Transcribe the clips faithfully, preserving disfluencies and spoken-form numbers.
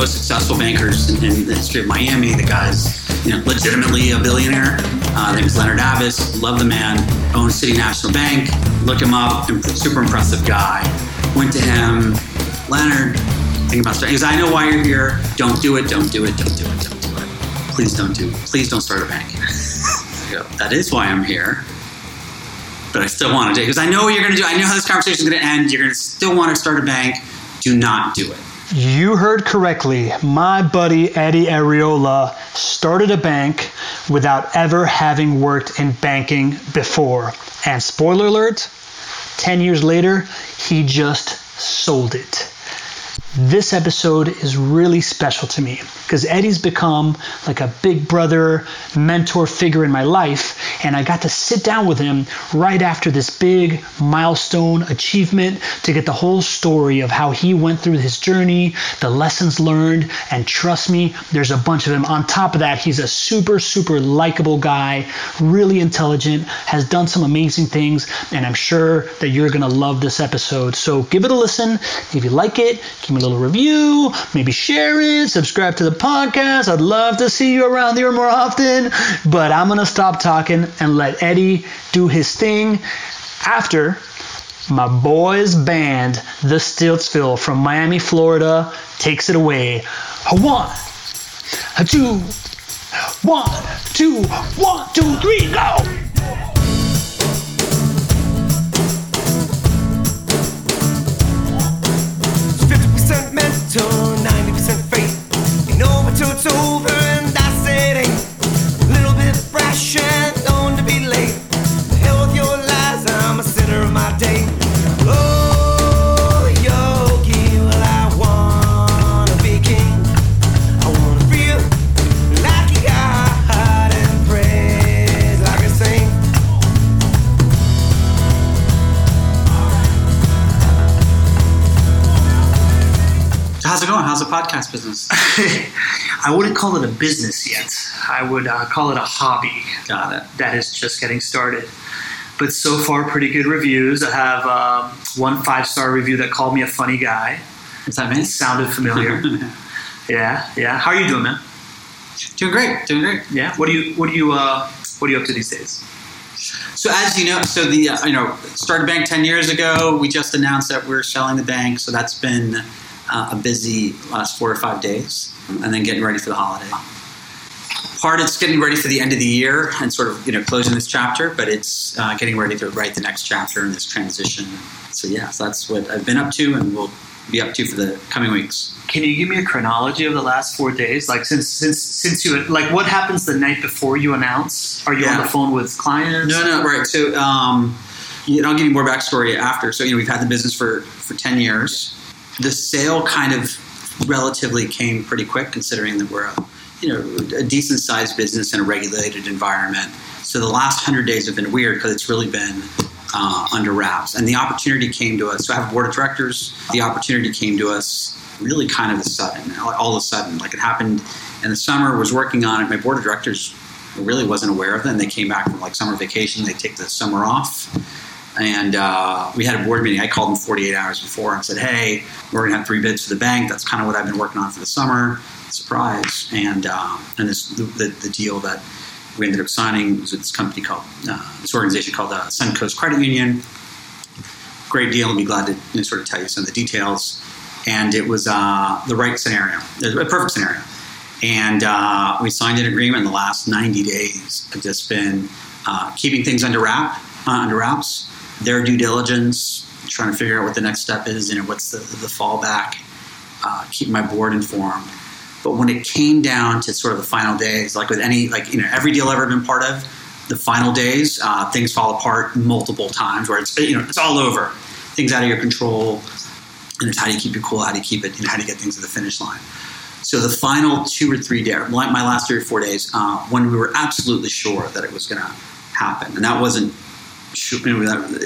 most successful bankers in, in the history of Miami. The guy's, you know, legitimately a billionaire. Uh, name is Leonard Abess. Love the man. Owned City National Bank. Look him up. Super impressive guy. Went to him. Leonard, think about starting. Because I know why you're here. Don't do it. Don't do it. Don't do it. Don't do it. Please don't do it. Please don't start a bank. Go, that is why I'm here. But I still want to do it. Because I know what you're going to do. I know how this conversation is going to end. You're going to still want to start a bank. Do not do it. You heard correctly. My buddy Eddie Arriola started a bank without ever having worked in banking before. And spoiler alert, ten years later, he just sold it. This episode is really special to me because Eddie's become like a big brother, mentor figure in my life, and I got to sit down with him right after this big milestone achievement to get the whole story of how he went through his journey, the lessons learned, and trust me, there's a bunch of them. On top of that, he's a super, super likable guy, really intelligent, has done some amazing things, and I'm sure that you're going to love this episode. So give it a listen. If you like it, give me a little review, maybe share it, subscribe to the podcast. I'd love to see you around here more often, but I'm gonna stop talking and let Eddie do his thing after my boys band, The Stiltsville from Miami, Florida, takes it away. One, two, one, two, one, two, three, go! ninety percent faith, you know but till it's over and that's it ain't. Little bit of fresh and going to be late. The hell with your lies, I'm a sinner of my day. Oh, Yogi, well I wanna be king. I wanna feel like a god and praise like I sing. How's it going? How's the podcast business? I wouldn't call it a business yet. I would uh, call it a hobby. Got it. That is just getting started. But so far, pretty good reviews. I have um, one five-star review that called me a funny guy. Is that me? It sounded familiar. yeah, yeah. How are you doing, man? Doing great. Doing great. Yeah. What do you What do you uh, What are you up to these days? So as you know, so the uh, you know started bank ten years ago. We just announced that we're selling the bank. So that's been Uh, a busy last four or five days, and then getting ready for the holiday. Part it's getting ready for the end of the year and sort of, you know, closing this chapter, but it's uh, getting ready to write the next chapter in this transition. So yeah, so that's what I've been up to and will be up to for the coming weeks. Can you give me a chronology of the last four days? Like since since since you like what happens the night before you announce? Are you yeah. on the phone with clients? No, no, right. So um, you know, I'll give you more backstory after. So you know, we've had the business for for ten years. The sale kind of relatively came pretty quick, considering that we're a, you know, a decent-sized business in a regulated environment. So the last hundred days have been weird because it's really been uh, under wraps. And the opportunity came to us. So I have a board of directors. The opportunity came to us really kind of a sudden, all of a sudden. Like it happened in the summer. I was working on it. My board of directors really wasn't aware of it. And they came back from like summer vacation. They take the summer off. And uh, we had a board meeting. I called them forty-eight hours before and said, hey, we're going to have three bids for the bank. That's kind of what I've been working on for the summer. Surprise. And um, and this, the, the deal that we ended up signing was with this company called, uh, this organization called uh, Suncoast Credit Union. Great deal. I'll be glad to, you know, sort of tell you some of the details. And it was uh, the right scenario, a perfect scenario. And uh, we signed an agreement in the last ninety days. I've just been uh, keeping things under wrap, uh, under wraps. Their due diligence, trying to figure out what the next step is, you know, what's the, the fallback, uh, keep my board informed. But when it came down to sort of the final days, like with any, like, you know, every deal I've ever been part of, the final days, uh, things fall apart multiple times where it's, you know, it's all over. Things out of your control. And it's how do you keep your cool, how do you keep it, and how do you get things to the finish line. So the final two or three days, like my last three or four days, uh, when we were absolutely sure that it was going to happen. And that wasn't,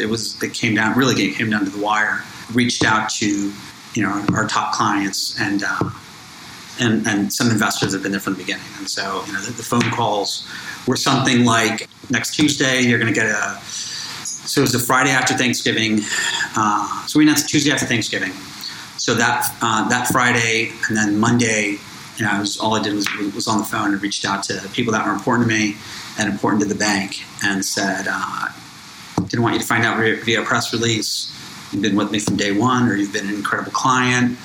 it was it came down really came down to the wire. Reached out to, you know, our top clients and uh, and and some investors have been there from the beginning. And so, you know, the, the phone calls were something like next Tuesday you're going to get a. So it was the Friday after Thanksgiving. Uh, so we announced Tuesday after Thanksgiving. So that uh, that Friday and then Monday, you know, I was, all I did was, was on the phone and reached out to people that were important to me and important to the bank, and said, uh, didn't want you to find out via press release. You've been with me from day one, or you've been an incredible client,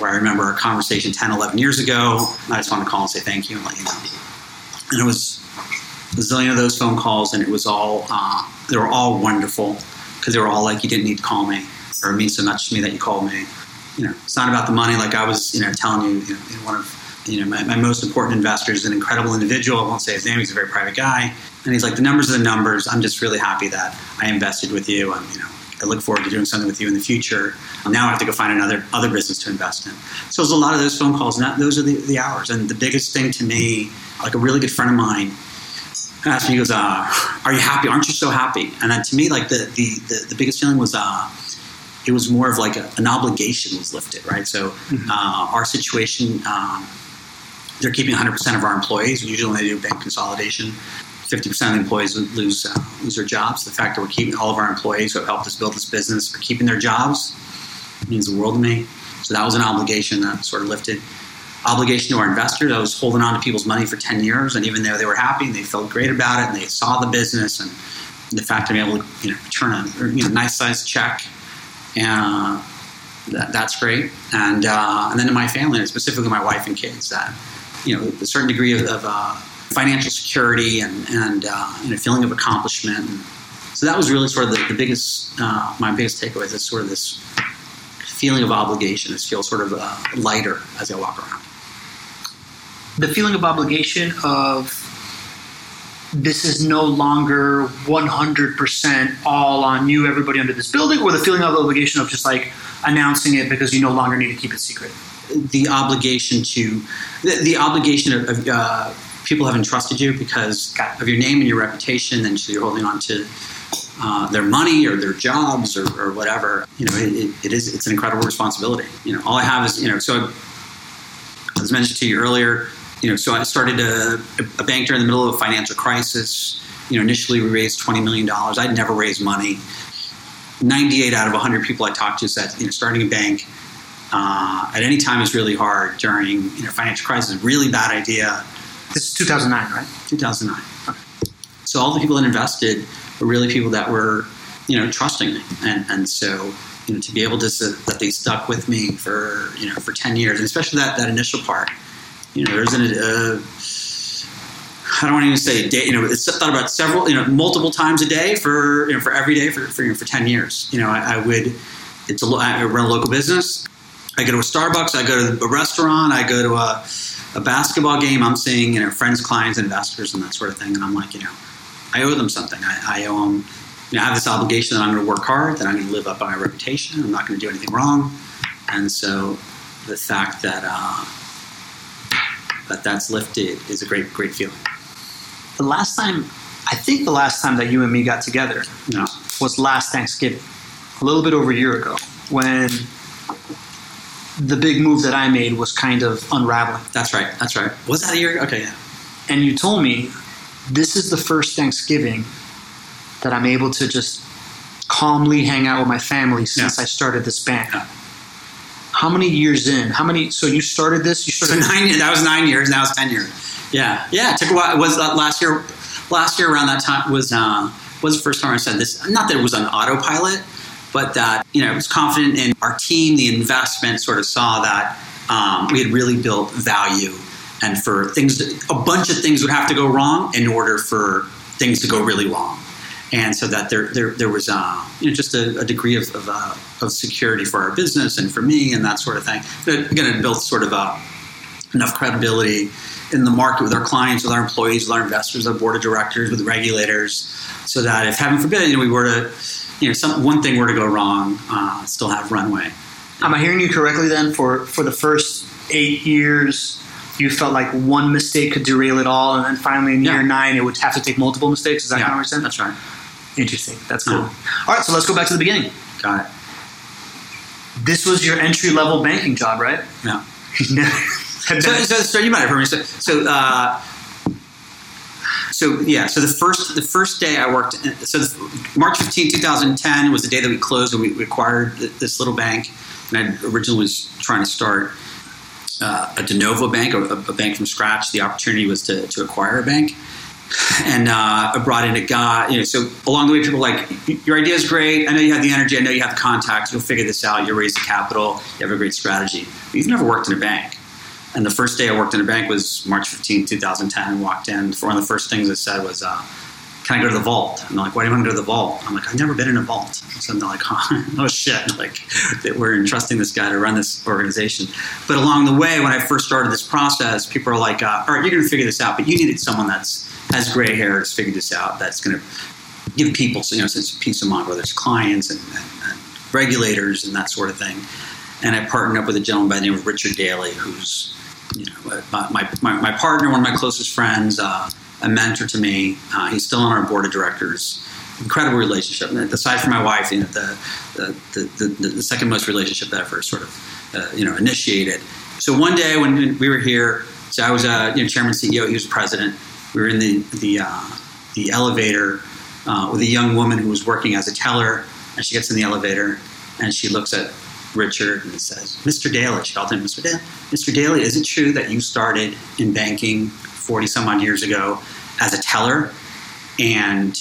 or I remember a conversation ten, eleven years ago. I just want to call and say thank you and let you know. And it was a zillion of those phone calls, and it was all, uh, they were all wonderful, because they were all like, you didn't need to call me, or it means so much to me that you called me. You know, it's not about the money. Like I was, you know, telling you, you know, one of, you know, my, my most important investor is an incredible individual. I won't say his name. He's a very private guy. And he's like, the numbers are the numbers. I'm just really happy that I invested with you. I'm, you know, I look forward to doing something with you in the future. Now I have to go find another other business to invest in. So there's a lot of those phone calls, and that, those are the, the hours. And the biggest thing to me, like a really good friend of mine asked me, he goes, uh, are you happy? Aren't you so happy? And then to me, like the the, the, the biggest feeling was, uh, it was more of like a, an obligation was lifted, right? So mm-hmm. uh, our situation, um, they're keeping one hundred percent of our employees. Usually when they do bank consolidation, fifty percent of the employees lose uh, lose their jobs. The fact that we're keeping all of our employees who have helped us build this business are keeping their jobs means the world to me. So that was an obligation that sort of lifted. Obligation to our investors. I was holding on to people's money for ten years, and even though they were happy and they felt great about it and they saw the business and the fact that I'm able to, you know, return a you know, nice sized check, uh, that, that's great. And uh, and then to my family, and specifically my wife and kids, that, you know, a certain degree of, of uh, financial security and and, uh, and a feeling of accomplishment. And so that was really sort of the, the biggest, uh, my biggest takeaway is sort of this feeling of obligation. It feels sort of uh, lighter as I walk around. The feeling of obligation of this is no longer one hundred percent all on you, everybody under this building, or the feeling of obligation of just like announcing it because you no longer need to keep it secret? The obligation to, the, the obligation of, of uh, people have entrusted you because of your name and your reputation, and so you're holding on to uh, their money or their jobs or, or whatever. You know, it, it is, it's an incredible responsibility. You know, all I have is, you know, so I, as mentioned to you earlier, you know, so I started a, a bank during the middle of a financial crisis. You know, initially we raised twenty million dollars. I'd never raised money. ninety-eight out of one hundred people I talked to said, you know, starting a bank uh, at any time is really hard during, you know, financial crisis. Really bad idea. This is two thousand nine, right? two thousand nine. Okay. So all the people that invested were really people that were, you know, trusting me. And, and so, you know, to be able to say that they stuck with me for, you know, for ten years, and especially that, that initial part. You know, there's an, uh, I don't want to even say a day, you know, it's thought about several, you know, multiple times a day for, you know, for every day for, for, you know, for ten years. You know, I, I would, it's a, I run a local business. I go to a Starbucks, I go to a restaurant, I go to a, a basketball game. I'm seeing, you know, friends, clients, investors, and that sort of thing. And I'm like, you know, I owe them something. I, I owe them, you know, I have this obligation that I'm going to work hard, that I'm going to live up on my reputation. I'm not going to do anything wrong. And so the fact that, uh, that that's lifted is a great, great feeling. The last time, I think the last time that you and me got together no. was last Thanksgiving, a little bit over a year ago, when the big move that I made was kind of unraveling. That's right, that's right. Was that a year ago? Okay, yeah. And you told me, this is the first Thanksgiving that I'm able to just calmly hang out with my family since yeah. I started this bank. Yeah. How many years in? How many? So you started this? You started so nine. That was nine years. Now it's ten years. Yeah, yeah. It took a while. It was uh, last year. Last year around that time was uh, was the first time I said this. Not that it was on autopilot, but that, you know, I was confident in our team. The investment sort of saw that um, we had really built value, and for things, to, a bunch of things would have to go wrong in order for things to go really wrong. And so that there there, there was uh, you know, just a, a degree of of, uh, of security for our business and for me and that sort of thing. But again, it built sort of uh, enough credibility in the market with our clients, with our employees, with our investors, our board of directors, with regulators, so that if, heaven forbid, you know, we were to, you know, some one thing were to go wrong, uh, still have runway. Am I hearing you correctly then? For for the first eight years, you felt like one mistake could derail it all, and then finally in yeah. year nine, it would have to take multiple mistakes. Is that yeah, how I understand? That's right. Interesting. That's cool. Oh. All right, so let's go back to the beginning. Got it. This was your entry-level banking job, right? No. so, so, so you might have heard me. So, so, uh, So yeah, so the first the first day I worked, so March fifteenth, twenty ten was the day that we closed and we acquired this little bank. And I originally was trying to start uh, a de novo bank, a, a bank from scratch. The opportunity was to, to acquire a bank. And uh, I brought in a guy, you know, so along the way, people were like, your idea is great. I know you have the energy. I know you have the contacts. You'll figure this out. You'll raise the capital. You have a great strategy. But you've never worked in a bank. And the first day I worked in a bank was March fifteenth, twenty ten. I walked in. One of the first things I said was, uh, can I go to the vault? And they're like, why do you want to go to the vault? I'm like, I've never been in a vault. So they're like, huh? Oh, shit. Like, that we're entrusting this guy to run this organization. But along the way, when I first started this process, people are like, uh, all right, you're going to figure this out. But you needed someone that's has gray hair, has figured this out, that's going to give people, you know, sense of peace of mind, whether it's clients and, and, and regulators and that sort of thing. And I partnered up with a gentleman by the name of Richard Daly, who's, you know, my my, my partner, one of my closest friends, uh, a mentor to me. Uh, he's still on our board of directors. Incredible relationship. And aside from my wife, you know, the the the, the, the second most relationship that I ever sort of uh, you know initiated. So one day when we were here, so I was a uh, you know, chairman, C E O. He was president. We were in the the uh, the elevator uh, with a young woman who was working as a teller, and she gets in the elevator and she looks at Richard and says, Mister Daly, she called him Mister Daly. Mister Daly, is it true that you started in banking forty some odd years ago as a teller and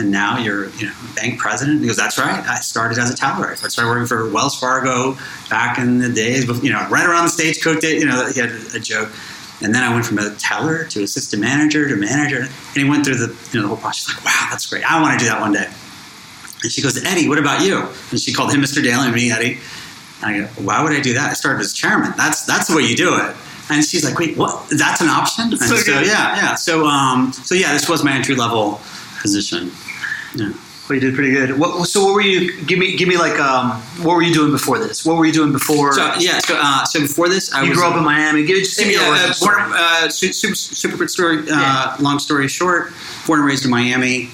and now you're, you know, bank president? And he goes, that's right. I started as a teller. I started working for Wells Fargo back in the days, you know, right around the Stagecoach day. You know, he had a joke. And then I went from a teller to assistant manager to manager. And he went through the, you know, the whole process. She's like, wow, that's great. I want to do that one day. And she goes, Eddie, what about you? And she called him Mister Daly and me, Eddie. I go, why would I do that? I started as chairman. That's that's the way you do it. And she's like, wait, what? That's an option? And so, so yeah, yeah. So, um, so yeah, this was my entry level position. Yeah. Well, you did pretty good. What, so, what were you? Give me, give me like, um, what were you doing before this? What were you doing before? So, yeah. So, uh, so before this, I you was, grew up in Miami. Give, just give me yeah, your uh, story. Born, uh, super, super quick story. Uh, yeah. Long story short, born and raised in Miami.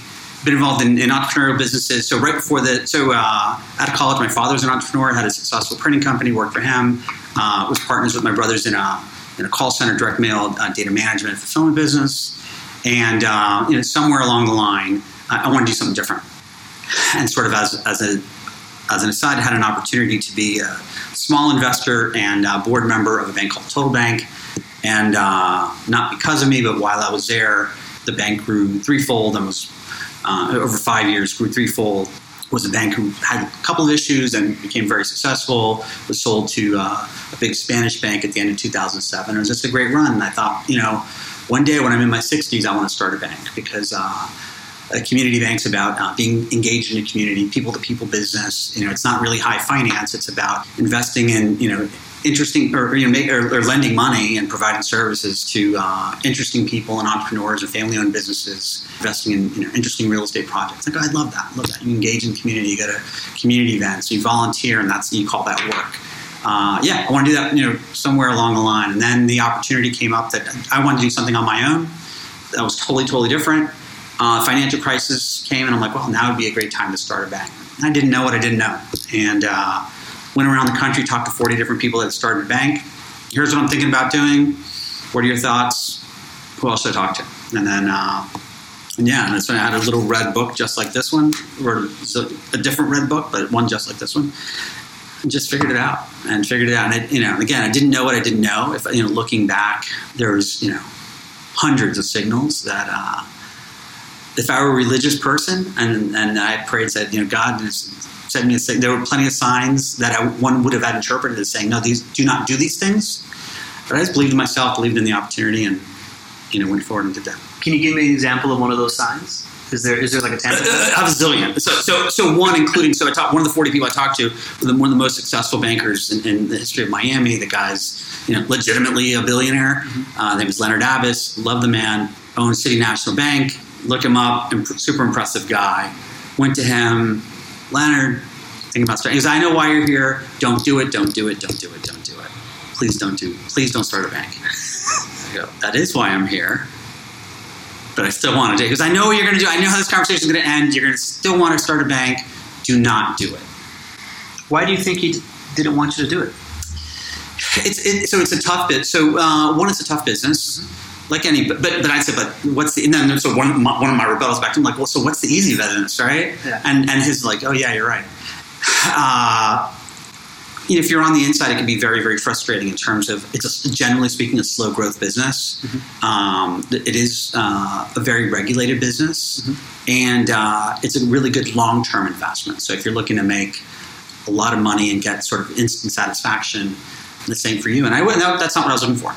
Been involved in, in entrepreneurial businesses. So right before the, so uh, out of college, my father was an entrepreneur, had a successful printing company, worked for him, uh, was partners with my brothers in a, in a call center, direct mail, uh, data management, fulfillment business. And uh, you know, somewhere along the line, I, I wanted to do something different. And sort of as as a as an aside, I had an opportunity to be a small investor and a board member of a bank called Total Bank. And uh, not because of me, but while I was there, the bank grew threefold and was Uh, over five years, grew threefold, was a bank who had a couple of issues and became very successful, was sold to uh, a big Spanish bank at the end of two thousand seven. It was just a great run. And I thought, you know, one day when I'm in my sixties, I want to start a bank because uh, a community bank's about uh, being engaged in a community, people-to-people business. You know, it's not really high finance. It's about investing in, you know, interesting or, you know, make, or, or lending money and providing services to uh, interesting people and entrepreneurs and family-owned businesses, investing in, you know, interesting real estate projects. Like, oh, I love that. I love that. You engage in community. You go to community events. You volunteer, and that's you call that work. Uh, yeah, I want to do that, you know, somewhere along the line. And then the opportunity came up that I wanted to do something on my own that was totally, totally different. Uh, financial crisis came, and I'm like, well, now would be a great time to start a bank. And I didn't know what I didn't know. And uh, went around the country, talked to forty different people that had started a bank. Here's what I'm thinking about doing. What are your thoughts? Who else should I talk to? And then, uh, and yeah, and so I had a little red book just like this one, or a different red book, but one just like this one. And just figured it out and figured it out. And, it, you know, again, I didn't know what I didn't know. If, you know, looking back, there was, you know, hundreds of signals that, uh, if I were a religious person and, and I prayed, said, you know, God sent me a sign. There were plenty of signs that I, one would have had interpreted as saying, no, these do not do these things. But I just believed in myself, believed in the opportunity, and, you know, went forward and did that. Can you give me an example of one of those signs? Is there is there like a template? Uh, a bazillion. So, so so one, including, so I talked, one of the forty people I talked to, one of the most successful bankers in, in the history of Miami, the guy's, you know, legitimately a billionaire. Mm-hmm. Uh, his name was Leonard Abess. Loved the man. Owned City National Bank. Look him up, super impressive guy. Went to him, Leonard, think about starting. He goes, I know why you're here. Don't do it, don't do it, don't do it, don't do it. Please don't do, please don't start a bank. I go, that is why I'm here, but I still want to do it. He goes, I know what you're going to do. I know how this conversation is going to end. You're going to still want to start a bank. Do not do it. Why do you think he d- didn't want you to do it? It's it, So it's a tough bit. So uh, one, it's a tough business. like any, but, but but I'd say, but what's the? And then so one my, one of my rebuttals back to him, like, well, so what's the easy evidence, right? Yeah. And and his like, oh yeah, you're right. Uh, you know, if you're on the inside, it can be very, very frustrating in terms of it's a, generally speaking a slow growth business. Mm-hmm. Um, it is uh, a very regulated business, mm-hmm. and uh, it's a really good long term investment. So if you're looking to make a lot of money and get sort of instant satisfaction, the same for you. And I went, no, that's not what I was looking for.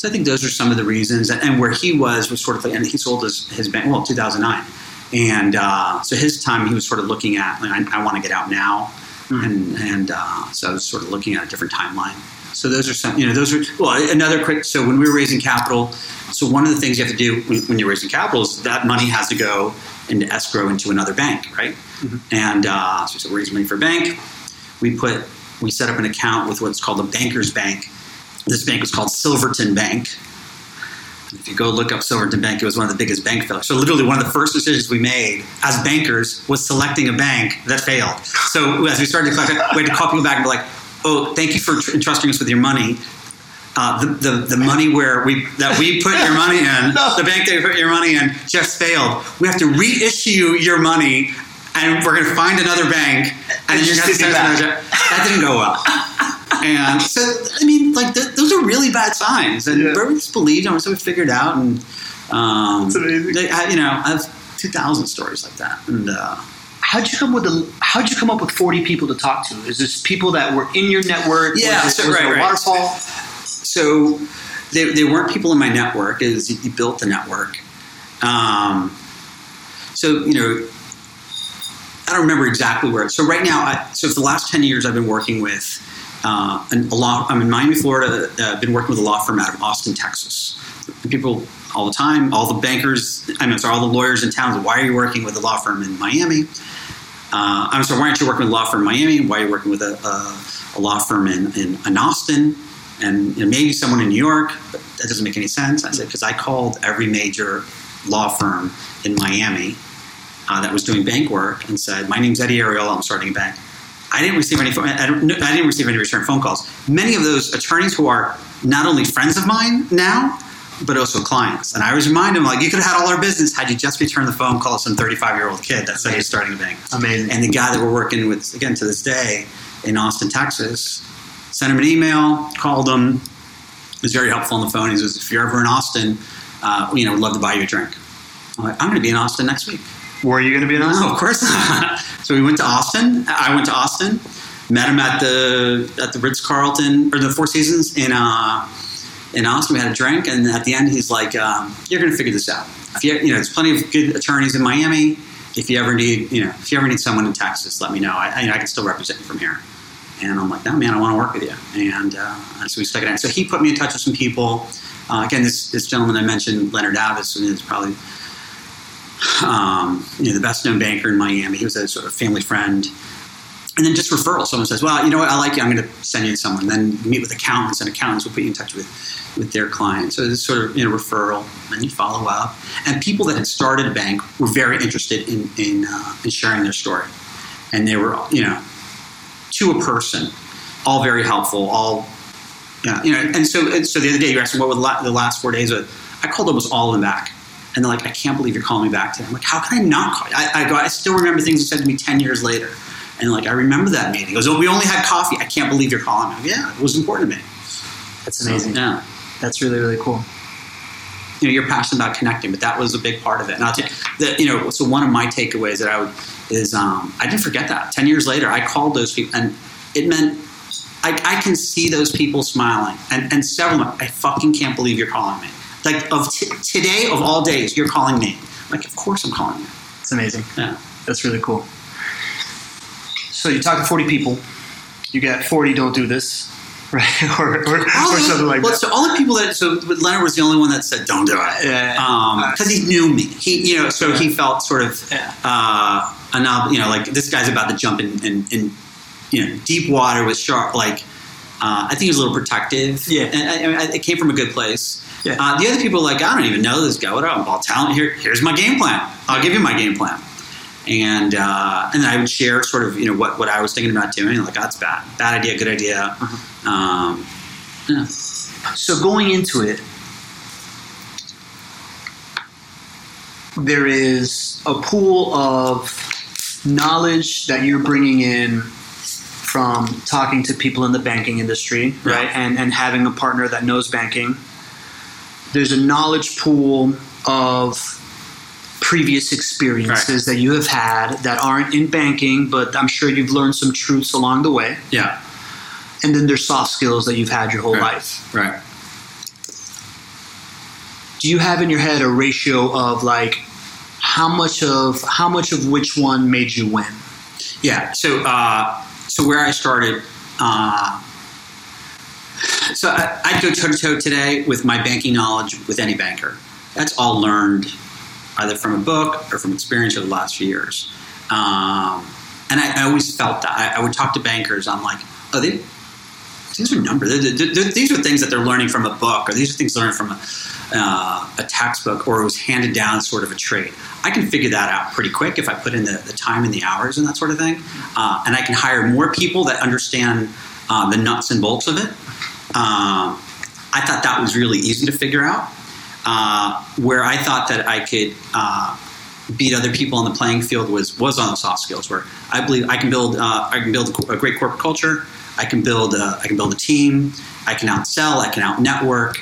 So I think those are some of the reasons. And where he was was sort of like, and he sold his, his bank, well, two thousand nine. And uh, so his time, he was sort of looking at, like, I, I want to get out now. Mm. And and uh, so I was sort of looking at a different timeline. So those are some, you know, those are, well, another quick, so when we were raising capital, so one of the things you have to do when, when you're raising capital is that money has to go into escrow into another bank, right? Mm-hmm. And uh, so we said, we're raising money for a bank. We put, we set up an account with what's called a banker's bank. This bank was called Silverton Bank. If you go look up Silverton Bank, it was one of the biggest bank failures. So literally one of the first decisions we made as bankers was selecting a bank that failed. So as we started to collect, we had to call people back and be like, oh, thank you for tr- entrusting us with your money. Uh, the, the the money where we that we put your money in, no. the bank that you put your money in just failed. We have to reissue your money, and we're going to find another bank, and you're going to send us another. That didn't go well. And so, I mean, like, th- those are really bad signs. And yeah. But we just believed, and so we figured out. And, um, that's amazing. They, I, you know, I have two thousand stories like that. And uh, how'd you come with the, how'd you come up with forty people to talk to? Is this people that were in your network? Yeah, was so, it, was right, it a waterfall? Right. So they, they weren't people in my network. It was, you built the network. Um, so, you know, I don't remember exactly where. So right now, I, so for the last ten years, I've been working with, Uh, and a law, I'm in Miami, Florida. I've uh, been working with a law firm out of Austin, Texas. People all the time, all the bankers, I mean, I'm sorry, all the lawyers in town, why are you working with a law firm in Miami? Uh, I'm sorry, why aren't you working with a law firm in Miami? Why are you working with a, a, a law firm in, in, in Austin? And you know, maybe someone in New York, but that doesn't make any sense. I said, because I called every major law firm in Miami uh, that was doing bank work and said, my name's Eddie Ariel, I'm starting a bank. I didn't receive any. I, don't, I didn't receive any return phone calls. Many of those attorneys who are not only friends of mine now, but also clients. And I always remind them, like, you could have had all our business had you just returned the phone call to some thirty-five-year-old kid that said he's starting a bank. Amazing. And the guy that we're working with again to this day in Austin, Texas, sent him an email, called him. He was very helpful on the phone. He says, "If you're ever in Austin, uh, you know, we'd love to buy you a drink." I'm like, "I'm going to be in Austin next week." Were you going to be in Austin? No, of course not. So we went to Austin. I went to Austin, met him at the at the Ritz-Carlton or the Four Seasons in uh, in Austin. We had a drink, and at the end, he's like, um, "You're going to figure this out. If you, you know, there's plenty of good attorneys in Miami. If you ever need, you know, if you ever need someone in Texas, let me know. I, you know, I can still represent you from here." And I'm like, "No, man, I want to work with you." And, uh, and so we stuck it out. So he put me in touch with some people. Uh, again, this this gentleman I mentioned, Leonard Abess, is probably. Um, you know, the best known banker in Miami. He was a sort of family friend. And then just referral. Someone says, well, you know what? I like you. I'm going to send you to someone. Then meet with accountants, and accountants will put you in touch with, with their clients. So it's sort of, you know, referral. And you follow up. And people that had started a bank were very interested in, in, uh, in sharing their story. And they were, you know, to a person, all very helpful, all, uh, you know. And so and so the other day you asked me what were the last four days of, I called almost all of them back. And they're like, I can't believe you're calling me back today. I'm like, how can I not call you? I, I, go, I still remember things you said to me ten years later. And like, I remember that meeting. He goes, oh, we only had coffee. I can't believe you're calling me. I'm like, yeah, it was important to me. That's amazing. So, yeah. That's really, really cool. You know, you're passionate about connecting, but that was a big part of it. And I'll tell you, the, you know, so one of my takeaways that I would is um, I didn't forget that. Ten years later, I called those people, and it meant I, I can see those people smiling. And, and several of them, I fucking can't believe you're calling me. Like, of t- today, of all days, you're calling me. Like, of course I'm calling you. It's amazing. Yeah. That's really cool. So you talk to forty people. You got forty don't do this, right? or or, or something like well, that. Well, so all the people that – so Leonard was the only one that said don't do it. Yeah. Because um, he knew me. He, you know, so he felt sort of yeah. uh, a knob, you know, like this guy's about to jump in, in, in you know, deep water with shark. Like, uh, I think he was a little protective. Yeah. And I, I, it came from a good place. Yeah. Uh, the other people are like, I don't even know this guy. What up? I'll tell him, Here, here's my game plan. I'll give you my game plan. And uh, and then I would share sort of, you know, what, what I was thinking about doing. Like, oh, that's bad. Bad idea, good idea. Uh-huh. Um, yeah. So going into it, there is a pool of knowledge that you're bringing in from talking to people in the banking industry, right? Yeah. And and having a partner that knows banking. There's a knowledge pool of previous experiences right. that you have had that aren't in banking, but I'm sure you've learned some truths along the way. Yeah. And then there's soft skills that you've had your whole right. life. Right. Do you have in your head a ratio of like how much of how much of which one made you win? Yeah. So uh, so where I started, uh, so I, I'd go toe to toe today with my banking knowledge with any banker. That's all learned either from a book or from experience over the last few years. Um, and I, I always felt that I, I would talk to bankers. I'm like, oh, they. These are numbers. They're, they're, they're, these are things that they're learning from a book, or these are things learned from a, uh, a textbook, or it was handed down sort of a trade. I can figure that out pretty quick if I put in the, the time and the hours and that sort of thing. Uh, and I can hire more people that understand uh, the nuts and bolts of it. Uh, I thought that was really easy to figure out. Uh, where I thought that I could uh, beat other people on the playing field was was on the soft skills, where I believe I can build uh, I can build a great corporate culture. I can build a, I can build a team, I can outsell, I can out-network,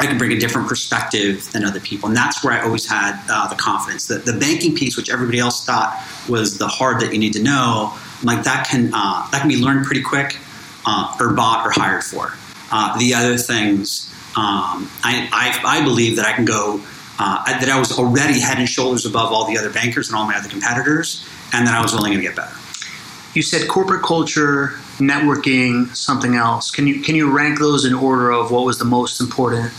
I can bring a different perspective than other people. And that's where I always had uh, the confidence. The, the banking piece, which everybody else thought was the hard that you need to know, like that can uh, that can be learned pretty quick uh, or bought or hired for. Uh, the other things, um, I, I I believe that I can go, uh, I, that I was already head and shoulders above all the other bankers and all my other competitors, and that I was only going to get better. You said corporate culture, networking, something else. Can you can you rank those in order of what was the most important?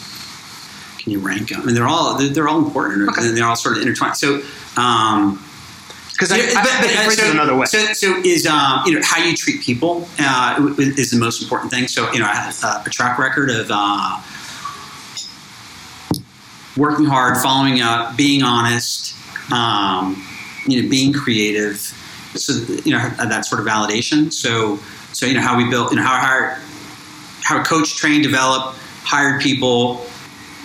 Can you rank them? I mean, they're all they're, they're all important, okay. And they're all sort of intertwined. So, because um, I, I, but, but, I phrase it another way. So, so is um, you know how you treat people uh, is the most important thing. So, you know, I have a, a track record of uh, working hard, following up, being honest, um, you know, being creative. So, you know, that sort of validation. So, so you know, how we built, you know, how our, how coach, trained, developed, hired people,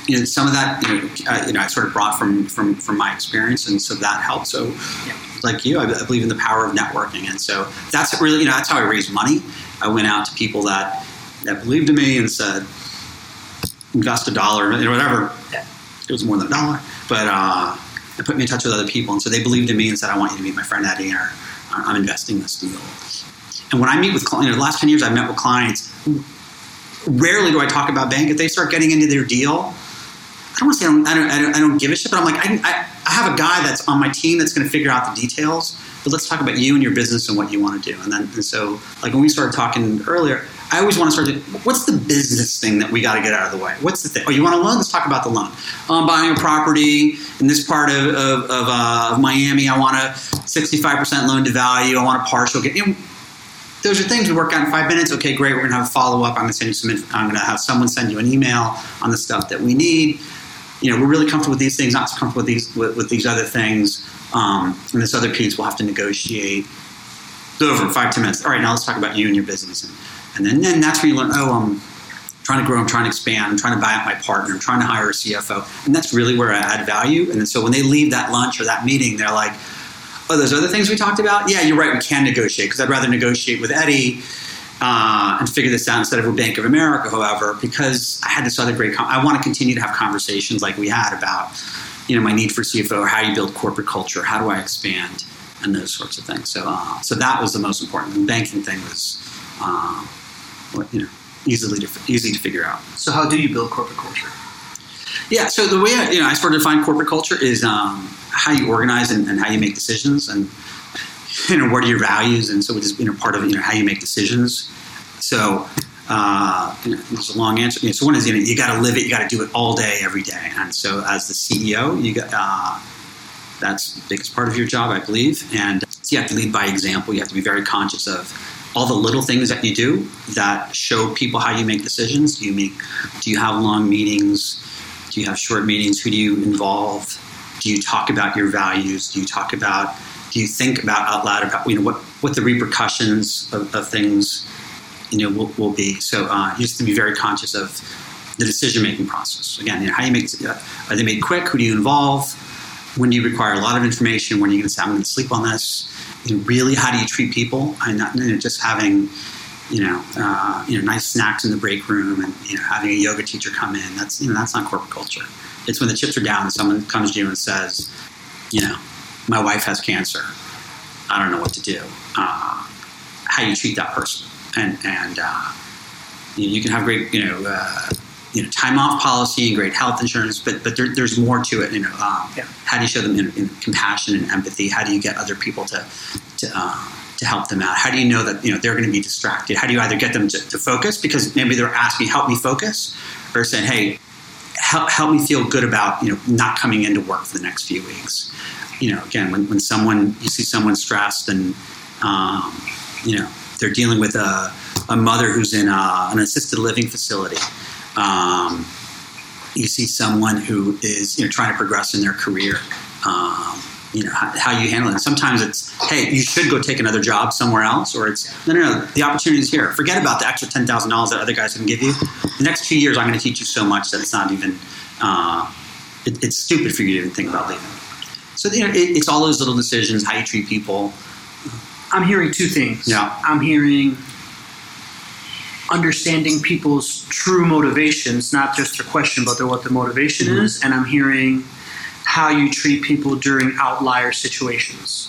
you know, some of that, you know, uh, you know, I sort of brought from, from, from my experience. And so that helped. So yeah. Like you, I, I believe in the power of networking. And so that's really, you know, that's how I raised money. I went out to people that, that believed in me and said, invest a dollar or whatever. Yeah. It was more than a dollar, but, uh, it put me in touch with other people. And so they believed in me and said, I want you to meet my friend Eddie, or I'm investing in this deal. And when I meet with clients, you know, the last ten years I've met with clients, rarely do I talk about bank. If they start getting into their deal, I don't want to say I don't, I don't, I don't, I don't give a shit, but I'm like, I, I, I have a guy that's on my team that's going to figure out the details, but let's talk about you and your business and what you want to do. And then, and so like when we started talking earlier, I always want to start to, what's the business thing that we got to get out of the way? What's the thing? Oh, you want a loan? Let's talk about the loan. I'm um, buying a property in this part of of, of, uh, of Miami. I want a sixty-five percent loan to value. I want a partial. Get, you know, those are things we work out in five minutes. Okay, great. We're going to have a follow-up. I'm going to send you some info. I'm going to have someone send you an email on the stuff that we need. You know, we're really comfortable with these things, not so comfortable with these, with, with these other things. Um, and this other piece we'll have to negotiate. It's over in five, ten minutes. All right, now let's talk about you and your business. And, And then, then that's when you learn, oh, I'm trying to grow, I'm trying to expand, I'm trying to buy out my partner, I'm trying to hire a C F O. And that's really where I add value. And then, so when they leave that lunch or that meeting, they're like, oh, those other things we talked about? Yeah, you're right, we can negotiate, because I'd rather negotiate with Eddie uh, and figure this out instead of with Bank of America, however, because I had this other great con- – I want to continue to have conversations like we had about, you know, my need for C F O, how you build corporate culture, how do I expand, and those sorts of things. So, uh, so that was the most important. The banking thing was – Um, you know, easily to, easy to figure out. So how do you build corporate culture? Yeah, so the way I, you know, I sort of define corporate culture is um, how you organize and, and how you make decisions, and you know, what are your values, and so it's you know part of you know how you make decisions. So uh, you know, there's a long answer. You know, so one is you know you got to live it, you got to do it all day, every day, and so as the C E O, you got uh, that's the biggest part of your job, I believe, and you have to lead by example. You have to be very conscious of all the little things that you do that show people how you make decisions. Do you make? Do you have long meetings? Do you have short meetings? Who do you involve? Do you talk about your values? Do you talk about? Do you think about out loud about you know what, what the repercussions of, of things you know will, will be? So uh, you just have to be very conscious of the decision making process. Again, you know, how you make. Are they made quick? Who do you involve? when you require a lot of information, when you can say, I'm going to sleep on this, and really, how do you treat people? And not, you know, just having, you know, uh, you know, nice snacks in the break room, and you know, having a yoga teacher come in. That's, you know, that's not corporate culture. It's when the chips are down and someone comes to you and says, you know, my wife has cancer. I don't know what to do. Uh, how you treat that person, and and uh, you, you can have great, you know, uh, you know, time off policy and great health insurance, but but there, there's more to it. You know, um, yeah. How do you show them in, in compassion and empathy? How do you get other people to to uh, to help them out? How do you know that, you know, they're going to be distracted? How do you either get them to, to focus, because maybe they're asking, help me focus, or saying, hey, help help me feel good about, you know, not coming into work for the next few weeks. You know, again, when, when someone, you see someone stressed and, um, you know, they're dealing with a, a mother who's in a, an assisted living facility. Um, you see someone who is, you know, trying to progress in their career. Um, you know, how, how you handle it. Sometimes it's, hey, you should go take another job somewhere else, or it's, no, no, no, the opportunity is here. Forget about the extra ten thousand dollars that other guys can give you. The next two years, I'm going to teach you so much that it's not even, uh, it, it's stupid for you to even think about leaving. So you know, it, it's all those little decisions, how you treat people. I'm hearing two things. Yeah. I'm hearing understanding people's true motivations, not just their question, but their, what the motivation mm-hmm. is. And I'm hearing how you treat people during outlier situations.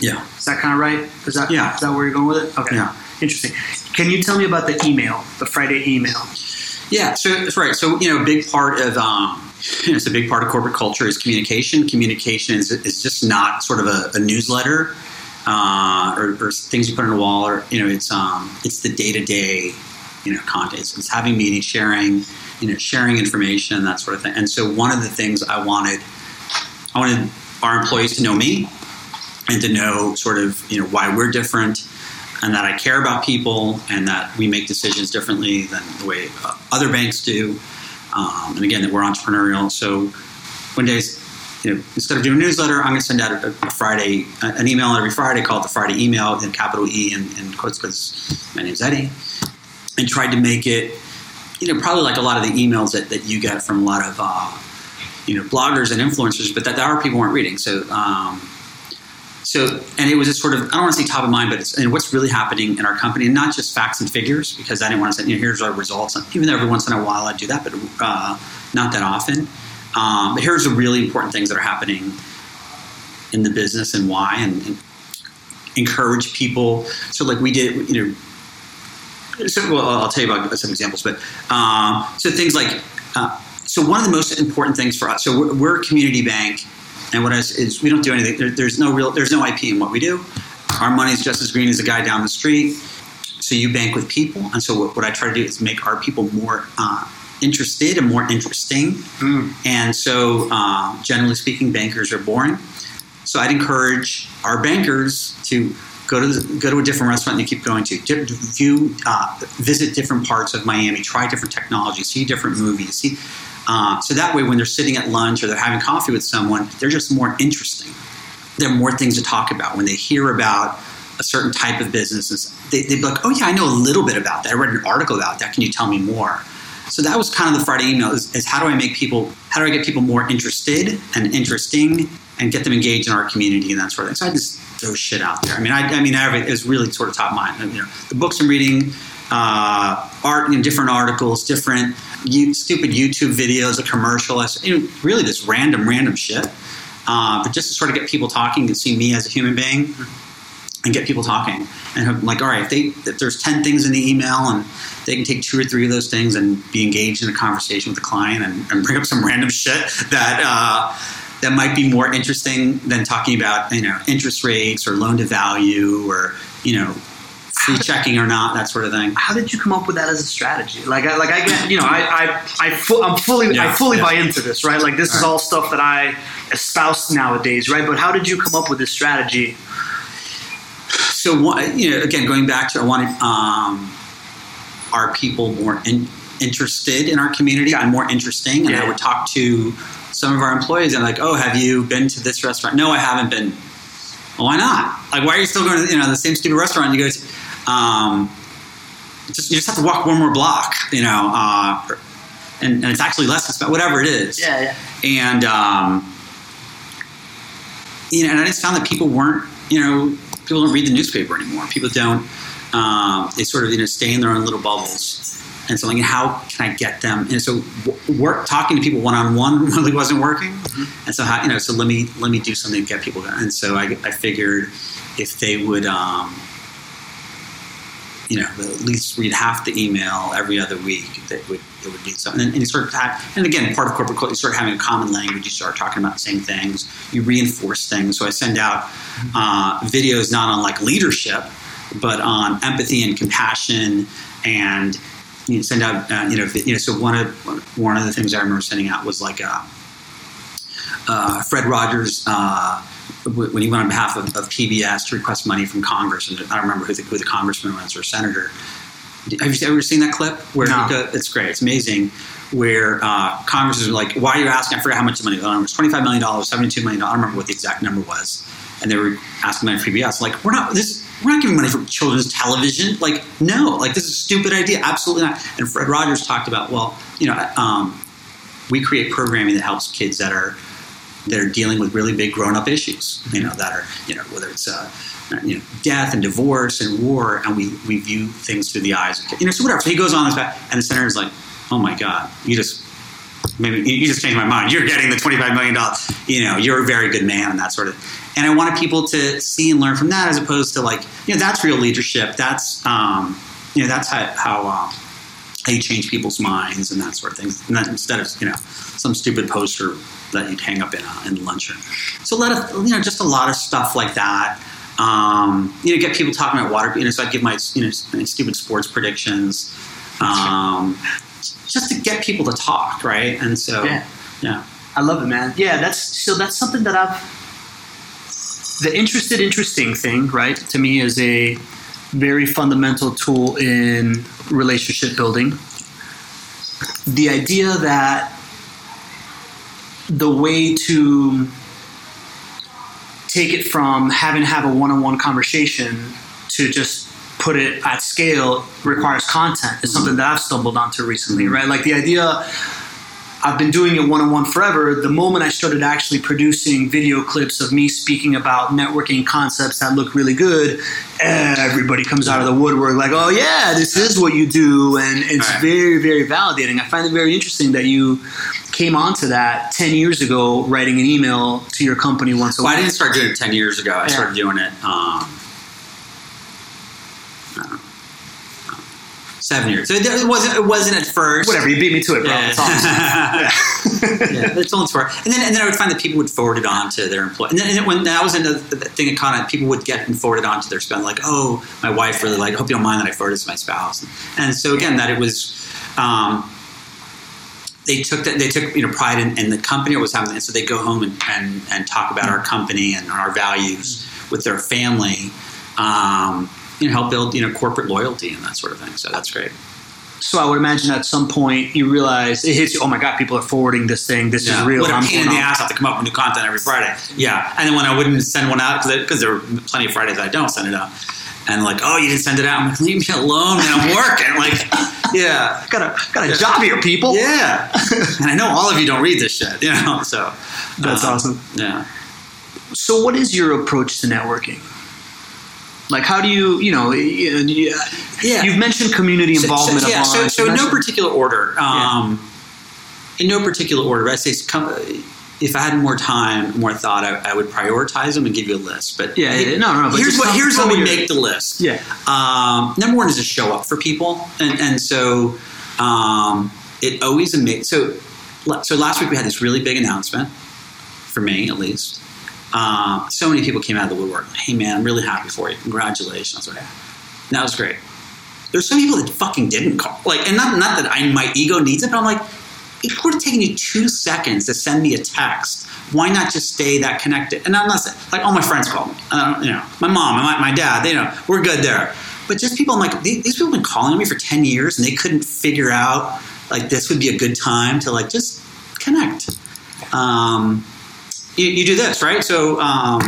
Yeah. Is that kind of right? Is that, yeah. Is that where you're going with it? Okay. Yeah. Interesting. Can you tell me about the email, the Friday email? Yeah. So that's right. So, you know, a big part of, um, You know, it's a big part of corporate culture is communication. Communication is, is just not sort of a, a newsletter uh, or, or things you put on a wall, or you know, it's um, it's the day to day, you know, content. It's, it's having meetings, sharing, you know, sharing information, that sort of thing. And so, one of the things I wanted, I wanted our employees to know me and to know sort of, you know, why we're different, and that I care about people, and that we make decisions differently than the way uh, other banks do. Um, and again, that we're entrepreneurial. So one day, you know, instead of doing a newsletter, I'm going to send out a, a Friday, an email every Friday called the Friday email, in capital E in, in quotes, because my name's Eddie, and tried to make it, you know, probably like a lot of the emails that, that you get from a lot of, uh, you know, bloggers and influencers, but that, that our people weren't reading. So, um, so, and it was just sort of, I don't want to say top of mind, but it's, and what's really happening in our company, and not just facts and figures, because I didn't want to say, you know, here's our results. Even though every once in a while I do that, but uh, not that often. Um, but here's the really important things that are happening in the business and why, and, and encourage people. So like we did, you know, so, well, I'll tell you about some examples, but um, so things like, uh, so one of the most important things for us, so we're, we're a community bank. And what is, is we don't do anything. There, there's no real, there's no I P in what we do. Our money is just as green as the guy down the street. So you bank with people. And so what, what I try to do is make our people more uh, interested and more interesting. Mm. And so uh, generally speaking, bankers are boring. So I'd encourage our bankers to go to the, go to a different restaurant they keep going to, di- view, uh, visit different parts of Miami, try different technology, see different movies, see. Uh, so that way, when they're sitting at lunch or they're having coffee with someone, they're just more interesting. There are more things to talk about. When they hear about a certain type of business, they, they'd be like, oh, yeah, I know a little bit about that. I read an article about that. Can you tell me more? So that was kind of the Friday email, is, is how do I make people, how do I get people more interested and interesting and get them engaged in our community and that sort of thing. So I just throw shit out there. I mean, I, I mean, I have, it was really sort of top of mind. I mean, you know, the books I'm reading, uh, art and you know, different articles, different you, stupid YouTube videos, a commercial, you know, really this random, random shit. Uh, but just to sort of get people talking and see me as a human being and get people talking. And I'm like, all right, if, they, if there's ten things in the email and they can take two or three of those things and be engaged in a conversation with the client and, and bring up some random shit that, uh, that might be more interesting than talking about, you know, interest rates or loan to value or, you know, free checking or not, that sort of thing. How did you come up with that as a strategy? Like, I, like I get, you know, I, I, I fu- I'm fully, yeah, I fully yeah. buy into this, right? Like this all is right. all stuff that I espouse nowadays, right? But how did you come up with this strategy? So, you know, again, going back to, I wanted um, our people more in, interested in our community and more interesting. And yeah. I would talk to some of our employees and like, oh, have you been to this restaurant? No, I haven't been. Well, why not? Like, why are you still going to, you know, the same stupid restaurant? And you go, um, just, you just have to walk one more block, you know, uh, and, and it's actually less expensive, whatever it is. Yeah, yeah. And, um, you know, and I just found that people weren't, you know, people don't read the newspaper anymore. People don't, uh, they sort of, you know, stay in their own little bubbles. And so, like, how can I get them? And so, work talking to people one on one really wasn't working. Mm-hmm. And so, how, you know, so let me let me do something to get people going. And so, I, I figured if they would, um, you know, at least read half the email every other week, that would it would mean something. And, and you sort of have, and again, part of corporate culture, you start having a common language. You start talking about the same things. You reinforce things. So I send out uh, videos not on like leadership, but on empathy and compassion and you send out, uh, you know, you know. So one of one of the things I remember sending out was like uh, uh, Fred Rogers uh, w- when he went on behalf of, of P B S to request money from Congress, and I don't remember who the, who the congressman was or senator. Have you ever seen that clip? Where no. he goes, it's great, it's amazing. Where uh, Congress is like, "Why are you asking?" I forgot how much money. I don't remember. It was twenty-five million dollars, seventy-two million. I don't remember what the exact number was. And they were asking money for P B S. Like, we're not this. We're not giving money for children's television. Like, no. Like, this is a stupid idea. Absolutely not. And Fred Rogers talked about, well, you know, um, we create programming that helps kids that are that are dealing with really big grown-up issues. You know, that are, you know, whether it's uh, you know, death and divorce and war, and we, we view things through the eyes of kids. You know, so whatever. So he goes on his back, and the senator's like, "Oh my God, you just." Maybe you just changed my mind. You're getting the twenty-five million dollars. You know, you're a very good man and that sort of. And I wanted people to see and learn from that, as opposed to like, you know, that's real leadership. That's, um, you know, that's how how, um, how you change people's minds and that sort of thing. And that instead of, you know, some stupid poster that you'd hang up in a, in the luncheon. So a lot of, you know, just a lot of stuff like that. Um, you know, get people talking about water. You know, so I'd give my, you know, stupid sports predictions. Um, just to get people to talk, right? And so, yeah. yeah. I love it, man. Yeah, that's so that's something that I've... The interested interesting thing, right, to me is a very fundamental tool in relationship building. The idea that the way to take it from having to have a one-on-one conversation to just put it at scale requires content is something that I've stumbled onto recently, right? Like the idea, I've been doing it one-on-one forever. The moment I started actually producing video clips of me speaking about networking concepts that look really good, everybody comes out of the woodwork like, oh yeah, this is what you do. And it's right. very, very validating. I find it very interesting that you came onto that ten years ago, writing an email to your company once a week. Well, I didn't start doing it ten years ago. I yeah. started doing it... Um, Seven years. So it wasn't. It wasn't at first. Whatever. You beat me to it, bro. Yeah. It's awesome. yeah. yeah, it's only for. And then, and then I would find that people would forward it on to their employee. And then, and then when that was another thing in Conant, people would get and forward it on to their spouse. Like, oh, my wife really liked. Hope you don't mind that I forwarded it to my spouse. And so again, that it was. Um, they took that. They took you know pride in, in the company it was having, and so they go home and, and, and talk about our company and our values with their family. Um, You know, help build, you know, corporate loyalty and that sort of thing. So that's great. So I would imagine at some point you realize it hits you. Oh my God, people are forwarding this thing. This yeah. is real. What a pain in the ass to have to come up with new content every Friday. Yeah. And then when I wouldn't send one out, because there were plenty of Fridays that I don't send it out. And like, oh, you didn't send it out. I'm like, leave me alone. Man, I'm working. Like, yeah. Got a, got a yeah. job here, people. Yeah. And I know all of you don't read this shit, you know, so. That's um, awesome. Yeah. So what is your approach to networking? Like, how do you, you know, you, yeah. you've mentioned community involvement. So, so, yeah, so, so in no particular order. Um, yeah. In no particular order. I'd say if I had more time, more thought, I, I would prioritize them and give you a list. But yeah, hey, no, no, no. But here's what, here's how we make the list. Yeah. Um, number one is to show up for people. And, and so um, it always amazes. So, so last week we had this really big announcement, for me at least. Uh, so many people came out of the woodwork. Hey, man, I'm really happy for you. Congratulations. Right? That was great. There's some people that fucking didn't call. Like, and not not that I, my ego needs it, but I'm like, it would have taken you two seconds to send me a text. Why not just stay that connected? And I'm not saying, like, all my friends called me. I don't, you know, my mom and my, my dad, they know, we're good there. But just people, I'm like, these people have been calling me for ten years and they couldn't figure out, like, this would be a good time to, like, just connect. Um... You, you do this, right? So um,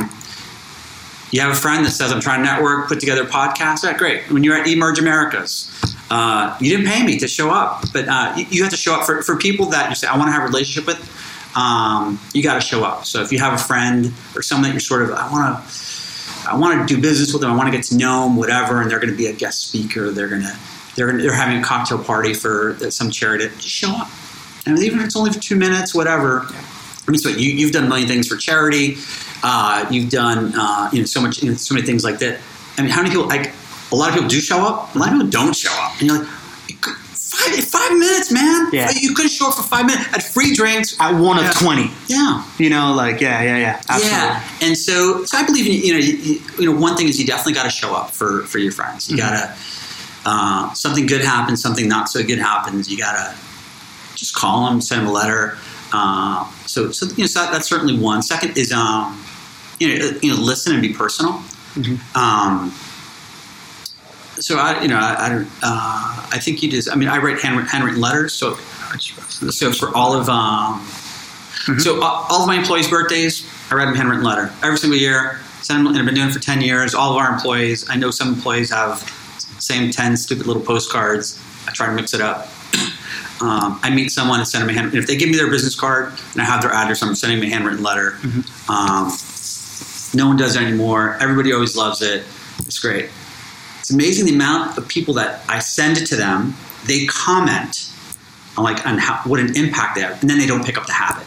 you have a friend that says, I'm trying to network, put together a podcast. Right, great. When you're at eMerge Americas, uh, you didn't pay me to show up, but uh, you, you have to show up for, for people that you say, I want to have a relationship with. um, you got to show up. So if you have a friend or someone that you're sort of, I want to, I want to do business with them, I want to get to know them, whatever, and they're going to be a guest speaker, they're going to, they're going to, they're having a cocktail party for some charity, just show up. And even if it's only for two minutes, whatever. Yeah. I mean, so you, you've done a million things for charity. Uh, you've done, uh, you know, so much, you know, so many things like that. I mean, how many people, like, a lot of people do show up, a lot of people don't show up. And you're like, five, five minutes, man. Yeah. You couldn't show up for five minutes. At free drinks. At one of yeah. twenty. Yeah. You know, like, yeah, yeah, yeah. Absolutely. Yeah. And so, so I believe, in, you know, you, you know, one thing is you definitely got to show up for, for your friends. You mm-hmm. got to, uh, something good happens, something not so good happens. You got to just call them, send them a letter. Uh, so, so you know, so that's certainly one. Second is, um, you know, you know, listen and be personal. Mm-hmm. Um, so I, you know, I, I don't, uh, I think you just, I mean, I write hand, handwritten letters. So, so for all of, um, mm-hmm. so all, all of my employees' birthdays, I write them a handwritten letter every single year. Send them, and I've been doing it for ten years. All of our employees, I know some employees have the same ten stupid little postcards. I try to mix it up. Um, I meet someone and send them a hand. If they give me their business card and I have their address, I'm sending them a handwritten letter. Mm-hmm. Um, no one does it anymore. Everybody always loves it. It's great. It's amazing the amount of people that I send it to them. They comment on like on how, what an impact they have, and then they don't pick up the habit.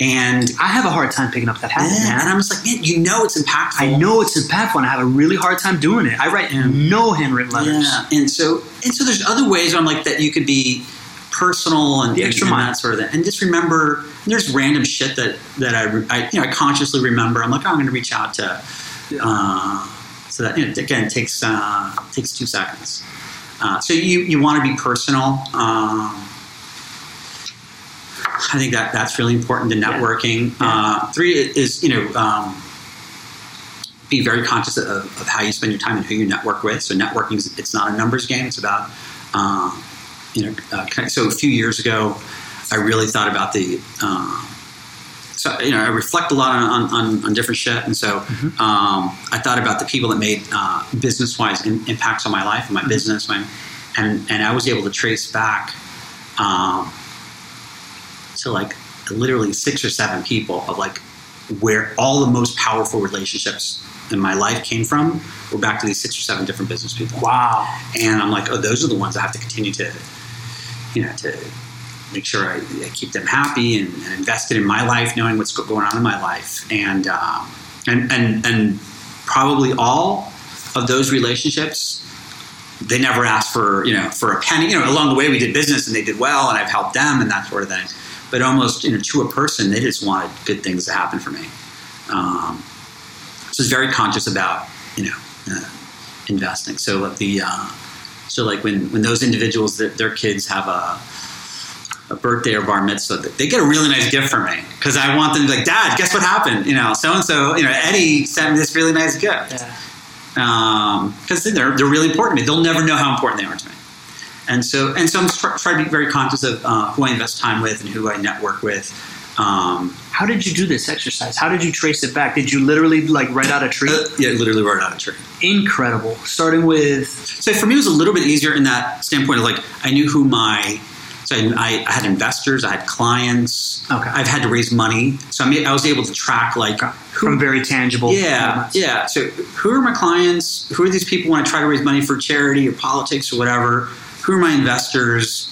And I have a hard time picking up that habit, yeah, man. And I'm just like, man, you know it's impactful. I know it's impactful, and I have a really hard time doing it. I write yeah. no handwritten letters. Yeah. And so and so there's other ways where I'm like that you could be personal and the extra and, and that sort of thing. And just remember, and there's random shit that, that I, I, you know, I consciously remember. I'm like, oh, I'm going to reach out to, uh, so that, you know, again, it takes, uh, takes two seconds. Uh, so you, you want to be personal. Um, I think that that's really important to networking. Yeah. Yeah. Uh, three is, you know, um, be very conscious of, of how you spend your time and who you network with. So networking, is, it's not a numbers game. It's about, um, You know, uh, so a few years ago, I really thought about the. Uh, so you know, I reflect a lot on, on, on different shit, and so mm-hmm. um, I thought about the people that made uh, business-wise in, impacts on my life and my mm-hmm. business, my, and and I was able to trace back um, to like literally six or seven people of like where all the most powerful relationships in my life came from. We're back to these six or seven different business people. Wow! And I'm like, oh, those are the ones I have to continue to. You know, to make sure I, I keep them happy and, and invested in my life, knowing what's going on in my life, and um, and and and probably all of those relationships, they never asked for you know for a penny. You know, along the way we did business and they did well, and I've helped them and that sort of thing. But almost you know to a person, they just wanted good things to happen for me. Um, so it's very conscious about you know uh, investing. So the uh, So like when, when those individuals, that their kids have a a birthday or bar mitzvah, they get a really nice gift from me because I want them to be like, Dad, guess what happened? You know, so-and-so, you know, Eddie sent me this really nice gift. Yeah. Um, because they're, they're really important to me. They'll never know how important they are to me. And so and so I'm trying try to be very conscious of uh, who I invest time with and who I network with. Um, how did you do this exercise? How did you trace it back? Did you literally like write out a tree? Uh, yeah, literally wrote out a tree. Incredible. Starting with... So for me, it was a little bit easier in that standpoint of like, I knew who my... So I, I had investors, I had clients. Okay. I've had to raise money. So I mean, I was able to track like... Who, From very tangible... Yeah, yeah. So who are my clients? Who are these people when I try to raise money for charity or politics or whatever? Who are my investors?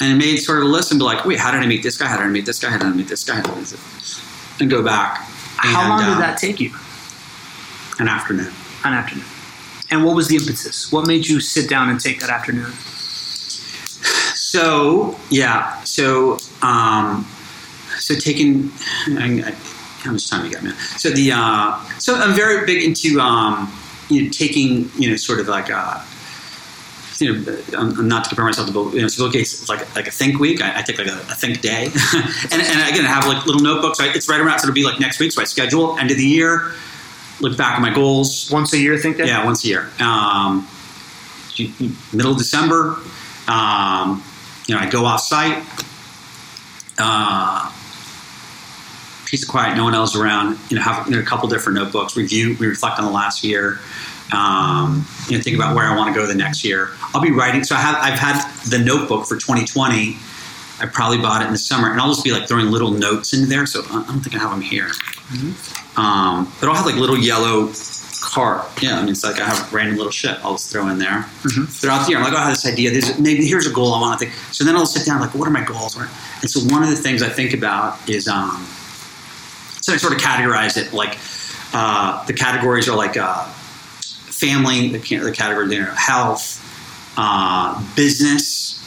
And it made sort of a list and be like, wait, how did I meet this guy? How did I meet this guy? How did I meet this guy? How did I meet this guy? And go back. And, how long did um, that take you? An afternoon. An afternoon. And what was the impetus? What made you sit down and take that afternoon? So, yeah. So, um, so taking, I, I, how much time you got, man? So the, uh, so I'm very big into, um, you know, taking, you know, sort of like a, you know, I'm not to compare myself to Bill, you know, so Bill Gates, it's like, like a think week. I, I take like a, a think day. and, and again, I have like little notebooks. So I, it's right around, so it'll be like next week. So I schedule end of the year, look back at my goals. Once a year think day? Yeah, once a year. Um, middle of December, um, you know, I go off site. Uh, peace and quiet, no one else around. You know, have you know, a couple different notebooks. Review, we reflect on the last year. Um, you know, think about where I want to go the next year. I'll be writing. So I have, I've had the notebook for twenty twenty I probably bought it in the summer, and I'll just be like throwing little notes in there. So I don't think I have them here. Mm-hmm. Um, but I'll have like little yellow card. Yeah, I mean, it's like I have random little shit I'll just throw in there. Mm-hmm. Throughout the year, I'm like, oh, I have this idea. There's, maybe here's a goal I want to think. So then I'll sit down like, what are my goals? And so one of the things I think about is, um, so I sort of categorize it like uh, the categories are like uh, family, the, the category there, health, uh, business,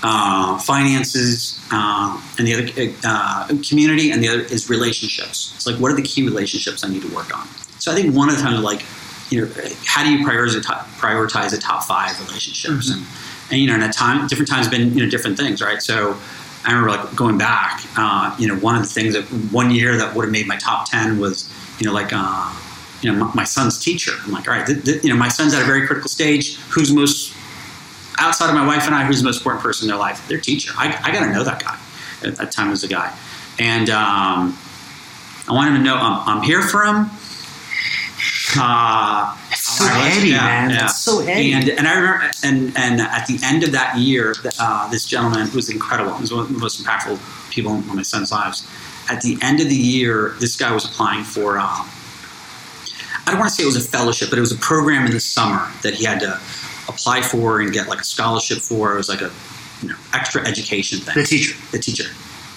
Uh, finances, uh, and the other uh, community, and the other is relationships. It's like, what are the key relationships I need to work on? So I think one of the times, like, you know, how do you prioritize prioritize the top five relationships? Mm-hmm. And, and you know, and at time different times been you know different things, right? So I remember like going back, uh, you know, one of the things that one year that would have made my top ten was you know like uh, you know my, my son's teacher. I'm like, all right, th- th- you know, my son's at a very critical stage. Who's most outside of my wife and I, who's the most important person in their life? Their teacher. I, I got to know that guy. At that time, it was a guy. And um, I want him to know I'm, I'm here for him. Uh, it's so heady, man. Yeah. It's so heady. And, and I remember, and, and at the end of that year, uh, this gentleman who was incredible. He was one of the most impactful people in my son's lives. At the end of the year, this guy was applying for, um, I don't want to say it was a fellowship, but it was a program in the summer that he had to apply for and get like a scholarship for. It was like a you know, extra education thing. The teacher. The teacher.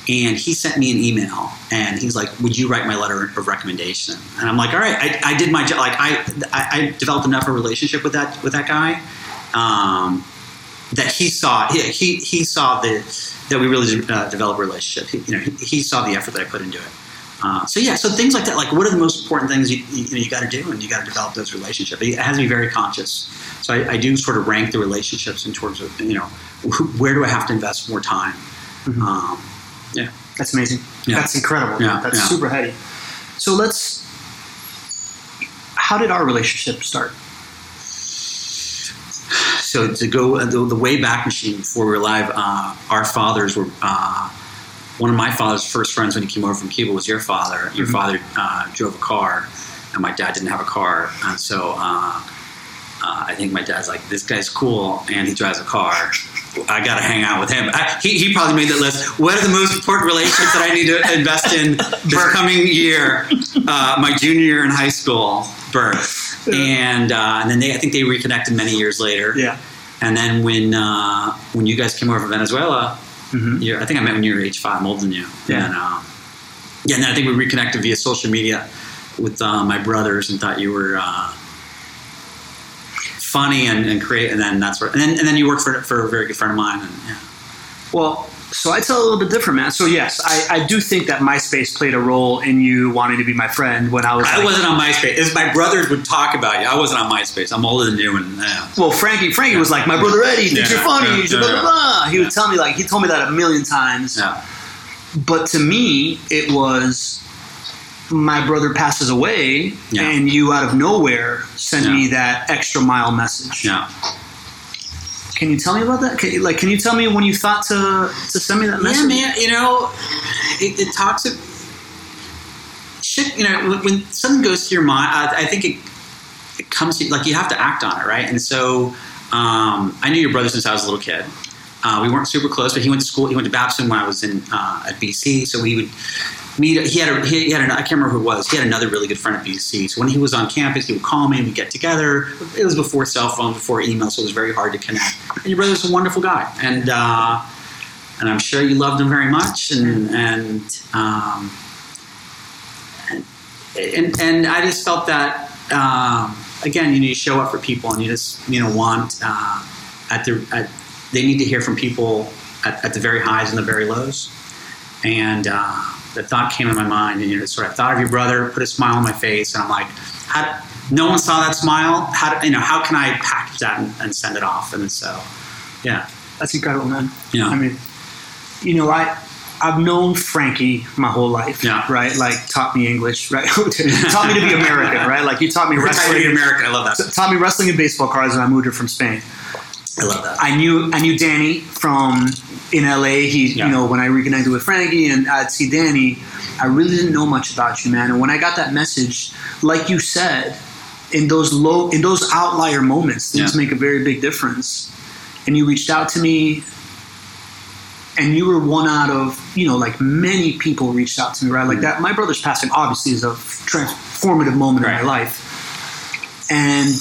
And he sent me an email and he's like, would you write my letter of recommendation? And I'm like, all right, I, I did my job. Like I, I, I developed enough of a relationship with that, with that guy um, that he saw, he, he, he saw the, that we really uh, developed a relationship. He, you know, he, he saw the effort that I put into it. Uh, so yeah, so things like that, like what are the most important things you you, you, know, you got to do, and you got to develop those relationships. It has to be very conscious. So I, I do sort of rank the relationships in terms of, you know, wh- where do I have to invest more time? Mm-hmm. Um, yeah, that's amazing. Yeah. That's incredible. Yeah, that's yeah. super heady. So let's. How did our relationship start? So to go uh, the, the way back machine before we were live, uh, our fathers were. Uh, One of my father's first friends when he came over from Cuba was your father. Your mm-hmm. father uh, drove a car, and my dad didn't have a car. And so uh, uh, I think my dad's like, this guy's cool, and he drives a car. I got to hang out with him. I, he, he probably made that list. What are the most important relationships that I need to invest in this coming year, uh, my junior year in high school, birth. And, uh, and then they, I think they reconnected many years later. Yeah. And then when uh, when you guys came over from Venezuela, Mm-hmm. I think I met when you were age five. I'm older than you. Yeah. And, um, yeah, and then I think we reconnected via social media with uh, my brothers and thought you were uh, funny and, and creative. And then that's where, and then, and then you worked for for a very good friend of mine. And, yeah. Well, so I tell a little bit different, man. So yes, I, I do think that MySpace played a role in you wanting to be my friend when I was. I like, wasn't on MySpace. It was my brothers would talk about you. I wasn't on MySpace. I'm older than you, and yeah. Well, Frankie, Frankie yeah. was like my brother Eddie. Thinks yeah. you're funny. Yeah. Blah, blah, blah. He yeah. would tell me like he told me that a million times. Yeah. But to me, it was my brother passes away, yeah. and you out of nowhere sent yeah. me that extra mile message. Yeah. Can you tell me about that? Can, like, can you tell me when you thought to to send me that message? Yeah, man. You know, it, it talks. Of, shit, you know, when, when something goes to your mind, I, I think it it comes to like you have to act on it, right? And so, um, I knew your brother since I was a little kid. Uh, we weren't super close, but he went to school. He went to Babson when I was in uh, at B C, so we would meet. He had a he had an, I can't remember who it was. He had another really good friend at B C. So when he was on campus, he would call me and we'd get together. It was before cell phone, before email, so it was very hard to connect. And your brother's a wonderful guy, and uh, and I'm sure you loved him very much. And and um, and, and and I just felt that um, again, you know, you show up for people, and you just you know want uh, at the at they need to hear from people at, at the very highs and the very lows. And uh, the thought came in my mind, and you know, sort of thought of your brother, put a smile on my face, and I'm like, how, no one saw that smile. How do, you know? How can I package that and, and send it off? And so, yeah, that's incredible, man. Yeah, I mean, you know, I I've known Frankie my whole life, yeah. right? Like, taught me English, right? Taught me to be American, right? Like, you taught me wrestling. To be American, I love that. Taught me wrestling and baseball cards when I moved here from Spain. I love that. I knew I knew Danny from in L A. He, yeah. you know, when I reconnected with Frankie and I'd see Danny, I really didn't know much about you, man. And when I got that message, like you said, in those low, in those outlier moments, things yeah. make a very big difference. And you reached out to me, and you were one out of, you know, like many people reached out to me, right? Like mm-hmm. that, my brother's passing obviously is a transformative moment right. in my life. And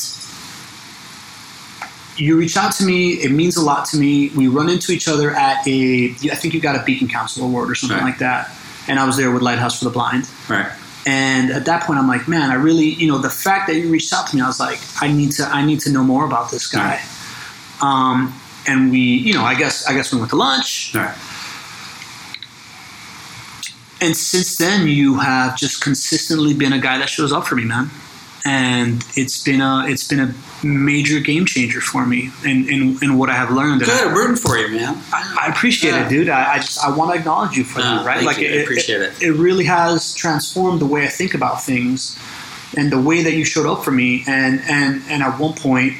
you reach out to me. It means a lot to me. We run into each other at a, I think you got a Beacon Council Award or something right. like that. And I was there with Lighthouse for the Blind. Right. And at that point, I'm like, man, I really, you know, the fact that you reached out to me, I was like, I need to, I need to know more about this guy. Right. Um, and we, you know, I guess, I guess we went to lunch. Right. And since then, you have just consistently been a guy that shows up for me, man. And it's been a, it's been a major game changer for me in, in, in what I have learned. Good, I'm rooting for you, man. I, I appreciate yeah. it, dude. I, I just, I want to acknowledge you for no, that, right? Like, you. It, I appreciate it, it. It really has transformed the way I think about things and the way that you showed up for me. And, and, and at one point,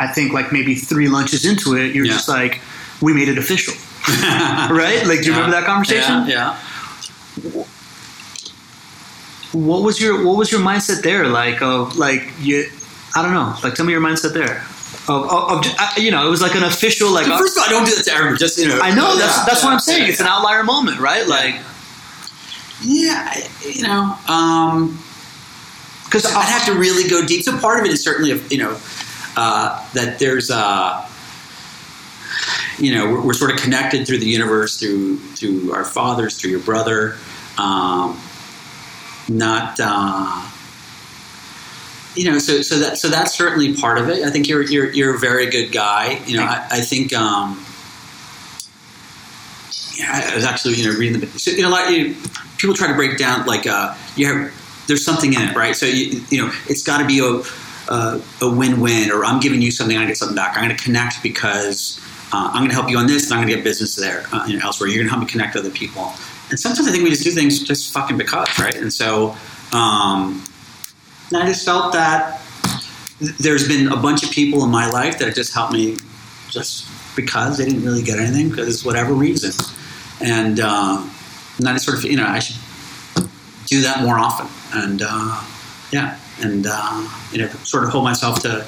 I think like maybe three lunches into it, you're yeah. just like, we made it official, right? Like, do you yeah. remember that conversation? Yeah. yeah. What was your What was your mindset there? Like of like you, I don't know. Like tell me your mindset there. Of, of, of I, you know, it was like an official like. First of all, I don't do that to everyone. Just you know. I know yeah, that's that's yeah, what I'm saying. Yeah, it's yeah. an outlier moment, right? Like. Yeah, you know, because um, I'd have to really go deep. So part of it is certainly you know uh, that there's uh, you know we're, we're sort of connected through the universe, through through our fathers, through your brother. Um, Not, uh, you know, so so that so that's certainly part of it. I think you're you're you're a very good guy. You know, I, I think. Um, yeah, I was actually you know reading the so, you know like you, people try to break down like uh you have there's something in it right so you you know it's got to be a uh, a win-win or I'm giving you something I get something back I'm going to connect because uh, I'm going to help you on this and I'm going to get business there uh, you know elsewhere you're going to help me connect other people. And sometimes I think we just do things just fucking because, right? And so um, and I just felt that th- there's been a bunch of people in my life that have just helped me just because they didn't really get anything because whatever reason. And, um, and I just sort of, you know, I should do that more often. And, uh, yeah, and, uh, you know, sort of hold myself to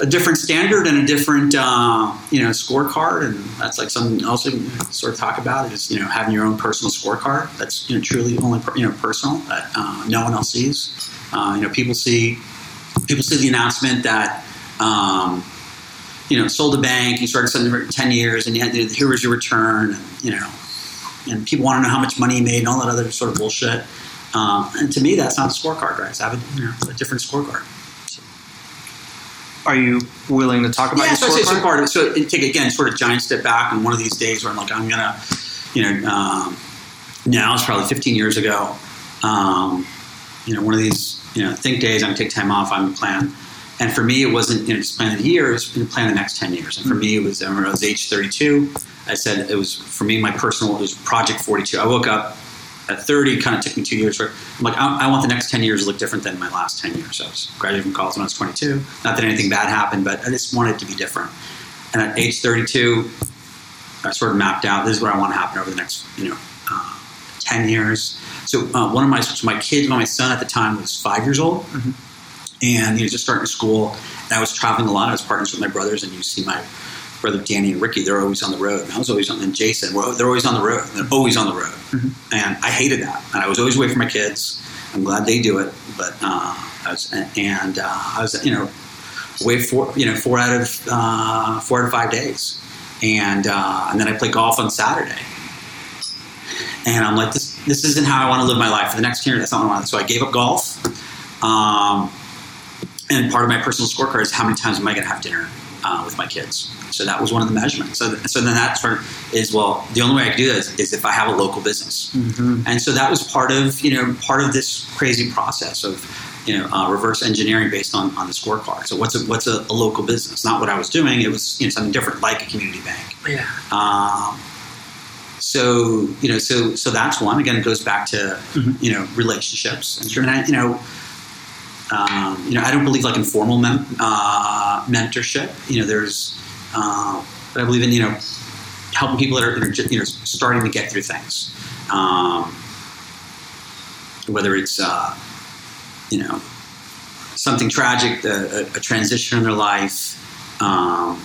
a different standard and a different, uh, you know, scorecard. And that's like something else we can sort of talk about is, you know, having your own personal scorecard. That's, you know, truly only, you know, personal that uh, no one else sees. Uh, you know, people see, people see the announcement that, um, you know, sold a bank, you started something for ten years and you had, here was your return, and, you know, and people want to know how much money you made and all that other sort of bullshit. Um, and to me, that's not a scorecard, right? It's a, you know, a different scorecard. Are you willing to talk about yeah, your so scorecard? Yeah, so part of it. So it take again, sort of giant step back, and one of these days where I'm like, I'm gonna, you know, um, now it's probably fifteen years ago. Um, you know, one of these, you know, think days. I'm gonna take time off. I'm gonna plan. And for me, it wasn't you know just plan the year. It was plan the next ten years. And for me, it was I remember I was age thirty-two. I said it was for me my personal. It was Project forty-two. I woke up at thirty, kind of took me two years. I'm like, I, I want the next ten years to look different than my last ten years. So I was graduated from college when I was twenty-two. Not that anything bad happened, but I just wanted it to be different. And at age thirty-two, I sort of mapped out, this is what I want to happen over the next, you know, uh, ten years. So uh, one of my, so my kids, my son at the time was five years old. Mm-hmm. And he was just starting school. And I was traveling a lot. I was partners with my brothers. And you see my brother Danny and Ricky, they're always on the road. And I was always on, and Jason, well, they're always on the road. They're always on the road. Mm-hmm. And I hated that. And I was always away from my kids. I'm glad they do it. But, uh, I was, and, uh, I was, you know, away four, you know, four out of, uh, four out of five days. And, uh, and then I play golf on Saturday. And I'm like, this, this isn't how I want to live my life for the next year. That's not what I want. So I gave up golf. Um, and part of my personal scorecard is how many times am I going to have dinner? Uh, with my kids. So that was one of the measurements. So th- so then that sort of is, well, the only way I can do that is, is if I have a local business. Mm-hmm. And so that was part of, you know, part of this crazy process of, you know, uh, reverse engineering based on, on the scorecard. So what's a, what's a, a local business? Not what I was doing. It was, you know, something different, like a community bank. Yeah. Um, so, you know, so so that's one. Again, it goes back to, mm-hmm. you know, relationships. And, and I, you know, Um, you know, I don't believe like in formal mem- uh, mentorship. You know, there's, uh, but I believe in you know helping people that are you know starting to get through things. Um, whether it's uh, you know something tragic, a, a transition in their life, um,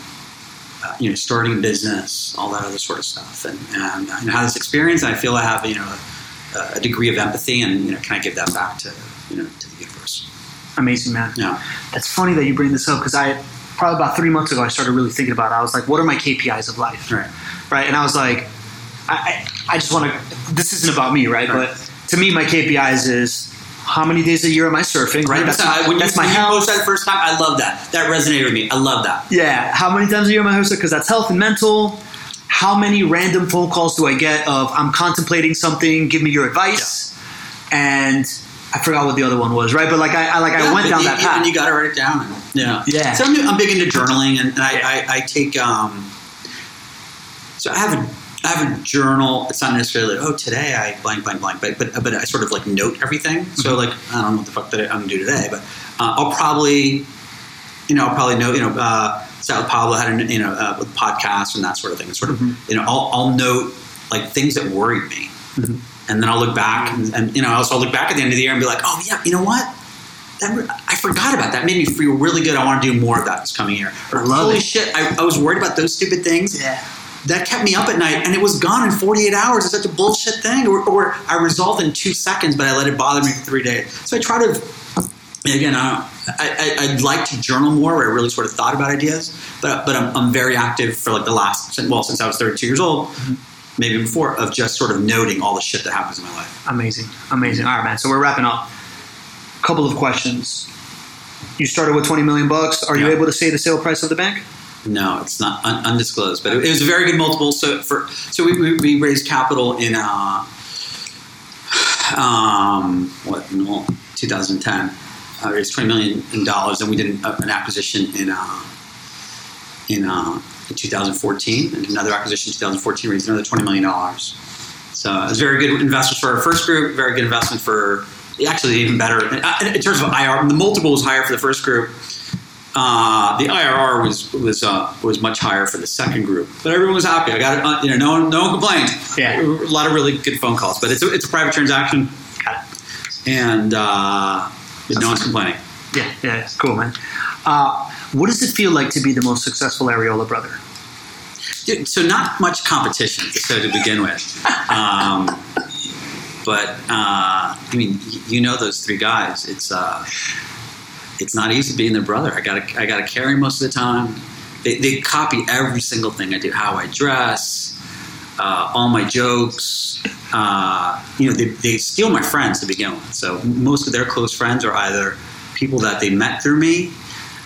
uh, you know, starting a business, all that other sort of stuff. And, and, and had this experience, and I feel I have, you know, a, a degree of empathy, and, you know, can I give that back to, you know, to the universe? Amazing, man. Yeah. That's funny that you bring this up, because I probably about three months ago, I started really thinking about it. I was like, what are my K P Is of life? Right. Right. And I was like, I, I just want to, this isn't about me, right? right? But to me, my K P Is is how many days a year am I surfing, right? That's, I, when that's you, my when health. You post that first time, I love that. That resonated with me. I love that. Yeah. How many times a year am I hosted? Because that's health and mental. How many random phone calls do I get of I'm contemplating something, give me your advice? Yeah. And I forgot what the other one was, right? But like I, I like yeah, I went down you, that path. And you got to write it down. Yeah. Yeah. So I'm, I'm big into journaling, and, and I, yeah. I, I take um, – so I have a I have a journal. It's not necessarily, oh, today I blank, blank, blank, but but, but I sort of like note everything. So like, I don't know what the fuck that I'm going to do today, but uh, I'll probably, you know, I'll probably note, you know, uh, Sal Pablo had a, you know, uh, podcast and that sort of thing. It's sort of, mm-hmm. you know, I'll, I'll note like things that worried me. Mm-hmm. And then I'll look back and, and, you know, also I'll look back at the end of the year and be like, oh yeah, you know what? That re- I forgot about that. It made me feel really good. I want to do more of that this coming year. Or, I love holy it. shit, I, I was worried about those stupid things. Yeah. That kept me up at night, and it was gone in forty-eight hours. It's such a bullshit thing. Or, or I resolved in two seconds, but I let it bother me for three days. So I try to, again, I, I, I'd like to journal more, where I really sort of thought about ideas. But but I'm, I'm very active for like the last, well, since I was thirty-two years old, maybe before, of just sort of noting all the shit that happens in my life. Amazing, amazing. All right, man. So we're wrapping up. A couple of questions. You started with twenty million bucks. Are yeah. you able to say the sale price of the bank? No, it's not un- undisclosed, but it, it was a very good multiple. So for so we we, we raised capital in uh um what no twenty ten. Uh, raised twenty million dollars, and we did an, uh, an acquisition in uh in uh in twenty fourteen, and another acquisition in twenty fourteen, raised another twenty million dollars. So it was very good investment for our first group, very good investment for actually even better in, in terms of I R. The multiple was higher for the first group. Uh, the I R R was was uh, was much higher for the second group, but everyone was happy. I got it, uh, you know, no one no one complained. Yeah, a lot of really good phone calls, but it's a, it's a private transaction. Got it. And uh, no one's complaining. Yeah, yeah, cool, man. Uh, what does it feel like to be the most successful Ariola brother? Dude, so not much competition, so to begin with. um, but uh, I mean, you know, those three guys. It's. Uh, It's not easy being their brother. I gotta, I gotta carry most of the time. They, they copy every single thing I do, how I dress, uh, all my jokes. Uh, you know, they, they steal my friends to begin with. So most of their close friends are either people that they met through me,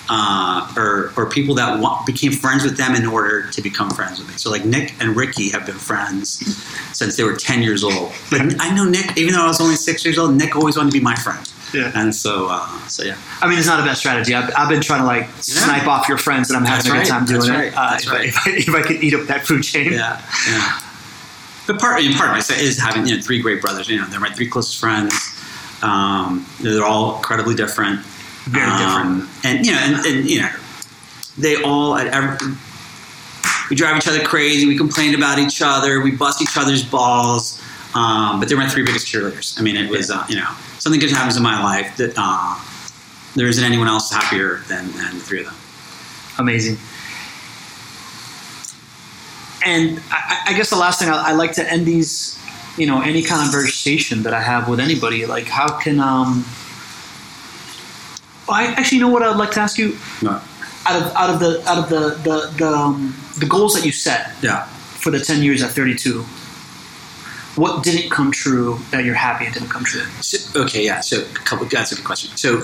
uh, or or people that want, became friends with them in order to become friends with me. So like Nick and Ricky have been friends since they were ten years old. But I know Nick, even though I was only six years old, Nick always wanted to be my friend. Yeah. And so, uh, so yeah. I mean, it's not a bad strategy. I've, I've been trying to like snipe yeah. off your friends, and I'm having That's a good right. time doing That's it. Right. Uh, That's if, right. I, if, I, if I could eat up that food chain. Yeah. yeah. But part, I mean, part of it is having, you know, three great brothers. You know, they're my three closest friends. Um, they're all incredibly different. Very um, different. And, you know, and, and, you know, they all, at every, we drive each other crazy. We complain about each other. We bust each other's balls. Um, but they were my three biggest cheerleaders. I mean, it was, uh, you know, something good happens in my life that uh, there isn't anyone else happier than, than the three of them. Amazing. And I, I guess the last thing I, I like to end these, you know, any conversation that I have with anybody, like how can, um, well, I actually, you know what I'd like to ask you? No. Out of, out of the, out of the, the, the, um, the goals that you set yeah. for the ten years at thirty-two, what didn't come true that you're happy it didn't come true? So, okay, yeah. So a couple, that's a good question. So,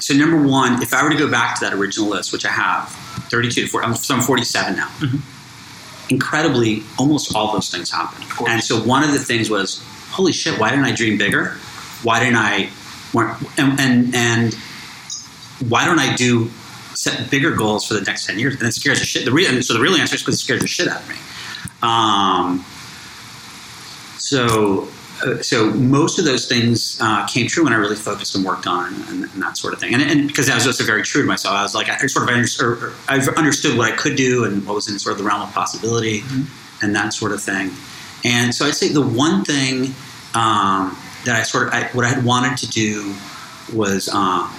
so number one, if I were to go back to that original list, which I have, thirty-two to forty, I'm, so I'm forty-seven now. Mm-hmm. Incredibly, almost all those things happened. And so one of the things was, holy shit, why didn't I dream bigger? Why didn't I – and and and why don't I do set bigger goals for the next ten years? And it scares the shit. The re- and so the real answer is because it scares the shit out of me. Um So, uh, so most of those things uh, came true when I really focused and worked on and, and that sort of thing. And, and because I was also very true to myself, I was like, I sort of under, or, or I understood what I could do and what was in sort of the realm of possibility mm-hmm. and that sort of thing. And so I'd say the one thing um, that I sort of, I, what I had wanted to do was um,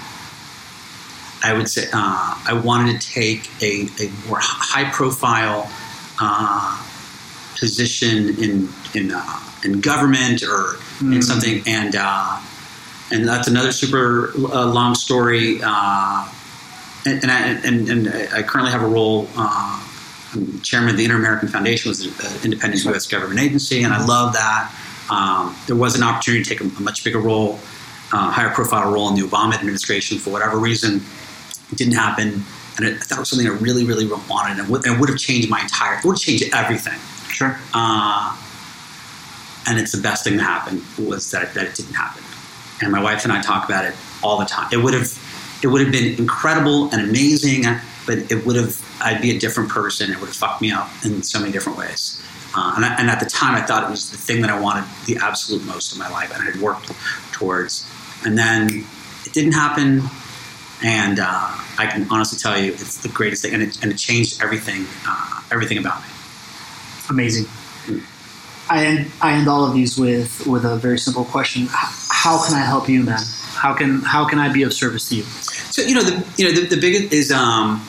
I I would say uh, I wanted to take a, a more high-profile uh, position in in uh, in government or mm. in something, and uh, and that's another super uh, long story. Uh, and and I, and and I currently have a role. Uh, I'm chairman of the Inter-American Foundation, was an independent U S government agency, and I love that. Um, there was an opportunity to take a, a much bigger role, uh, higher profile role in the Obama administration. For whatever reason, it didn't happen, and it, I thought it was something I really, really wanted, and, w- and it would have changed my entire, it would have changed everything. Sure. Uh, and it's the best thing that happened was that, that it didn't happen. And my wife and I talk about it all the time. It would have, it would have been incredible and amazing, but it would have, I'd be a different person. It would have fucked me up in so many different ways. Uh, and, I, and at the time, I thought it was the thing that I wanted the absolute most in my life, and I had worked towards. And then it didn't happen, and uh, I can honestly tell you it's the greatest thing, and it, and it changed everything, uh, everything about me. Amazing. Mm. I end I end all of these with with a very simple question: how can I help you, man? How can how can I be of service to you? So you know the you know the, the biggest is. Um,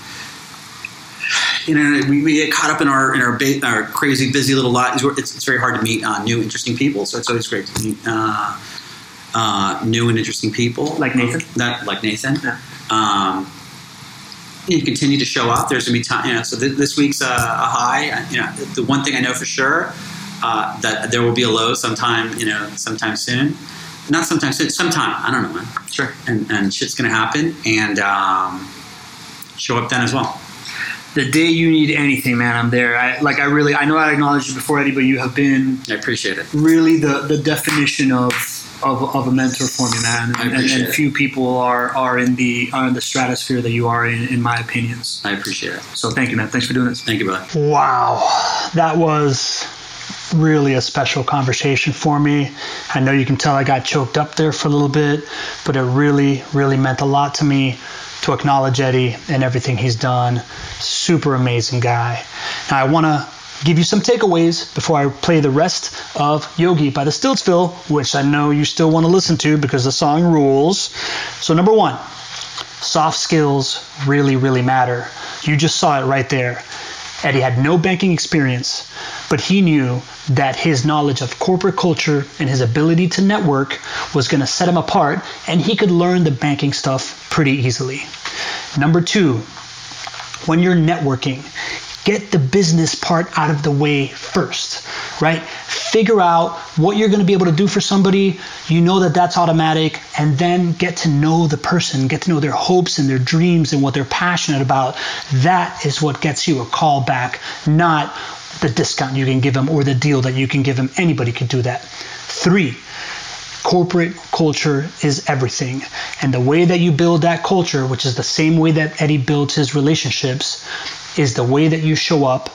You know, we, we get caught up in our in our, ba- our crazy, busy little lives. It's, it's very hard to meet uh, new, interesting people. So it's always great to meet uh, uh, new and interesting people, like Nathan. That like Nathan. Yeah. Um, you continue to show up. There's gonna be time. You know, so th- this week's uh, a high. You know, the one thing I know for sure uh, that there will be a low sometime. You know, sometime soon. Not sometime soon. Sometime. I don't know when. Sure. And and shit's gonna happen. And um, show up then as well. The day you need anything, man, I'm there. I, like, I really, I know I acknowledged you before, Eddie, but you have been. I appreciate it. Really, the, the definition of, of of a mentor for me, man. And, I appreciate and, and it. Few people are, are in the are in the stratosphere that you are in, in my opinions. I appreciate it. So thank you, man. Thanks for doing this. Thank you, brother. Wow, that was really a special conversation for me. I know you can tell I got choked up there for a little bit, but it really, really meant a lot to me to acknowledge Eddie and everything he's done. Super amazing guy. Now, I want to give you some takeaways before I play the rest of Yogi by the Stiltsville, which I know you still want to listen to because the song rules. So number one, soft skills really, really matter. You just saw it right there. Eddie had no banking experience, but he knew that his knowledge of corporate culture and his ability to network was going to set him apart, and he could learn the banking stuff pretty easily. Number two, when you're networking, get the business part out of the way first, right? Figure out what you're going to be able to do for somebody. You know that that's automatic, and then get to know the person, get to know their hopes and their dreams and what they're passionate about. That is what gets you a call back, not the discount you can give them or the deal that you can give them. Anybody can do that. Three, corporate culture is everything. And the way that you build that culture, which is the same way that Eddie builds his relationships, is the way that you show up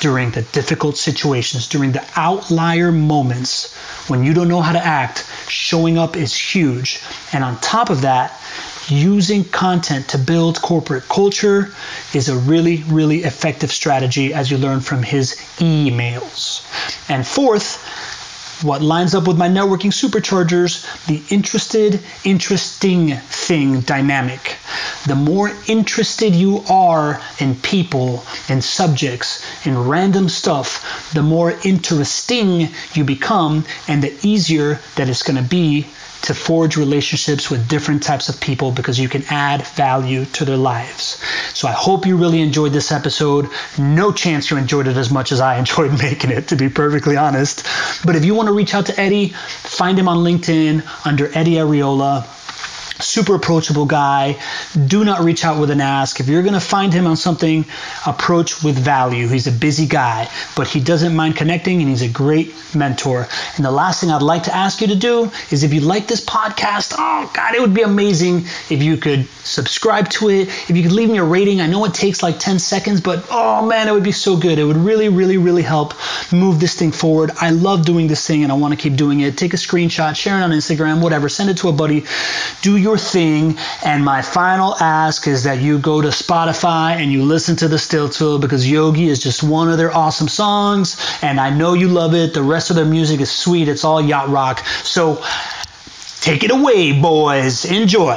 during the difficult situations, during the outlier moments when you don't know how to act. Showing up is huge. And on top of that, using content to build corporate culture is a really, really effective strategy, as you learn from his emails. And fourth, what lines up with my networking superchargers, the interested, interesting thing dynamic. The more interested you are in people, in subjects, in random stuff, the more interesting you become, and the easier that it's going to be to forge relationships with different types of people, because you can add value to their lives. So I hope you really enjoyed this episode. No chance you enjoyed it as much as I enjoyed making it, to be perfectly honest. But if you want to reach out to Eddie, find him on LinkedIn under Eddie Arriola. Super approachable guy. Do not reach out with an ask. If you're going to find him on something, approach with value. He's a busy guy, but he doesn't mind connecting, and he's a great mentor. And the last thing I'd like to ask you to do is, if you like this podcast, oh God, it would be amazing if you could subscribe to it, if you could leave me a rating. I know it takes like ten seconds, but oh man, it would be so good. It would really, really, really help move this thing forward. I love doing this thing, and I want to keep doing it. Take a screenshot, share it on Instagram, whatever. Send it to a buddy. Do your thing. And my final ask is that you go to Spotify and you listen to The Stiltsville, because Yogi is just one of their awesome songs, and I know you love it. The rest of their music is sweet. It's all yacht rock. So take it away, boys. Enjoy.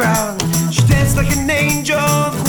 crowd. She danced like an angel.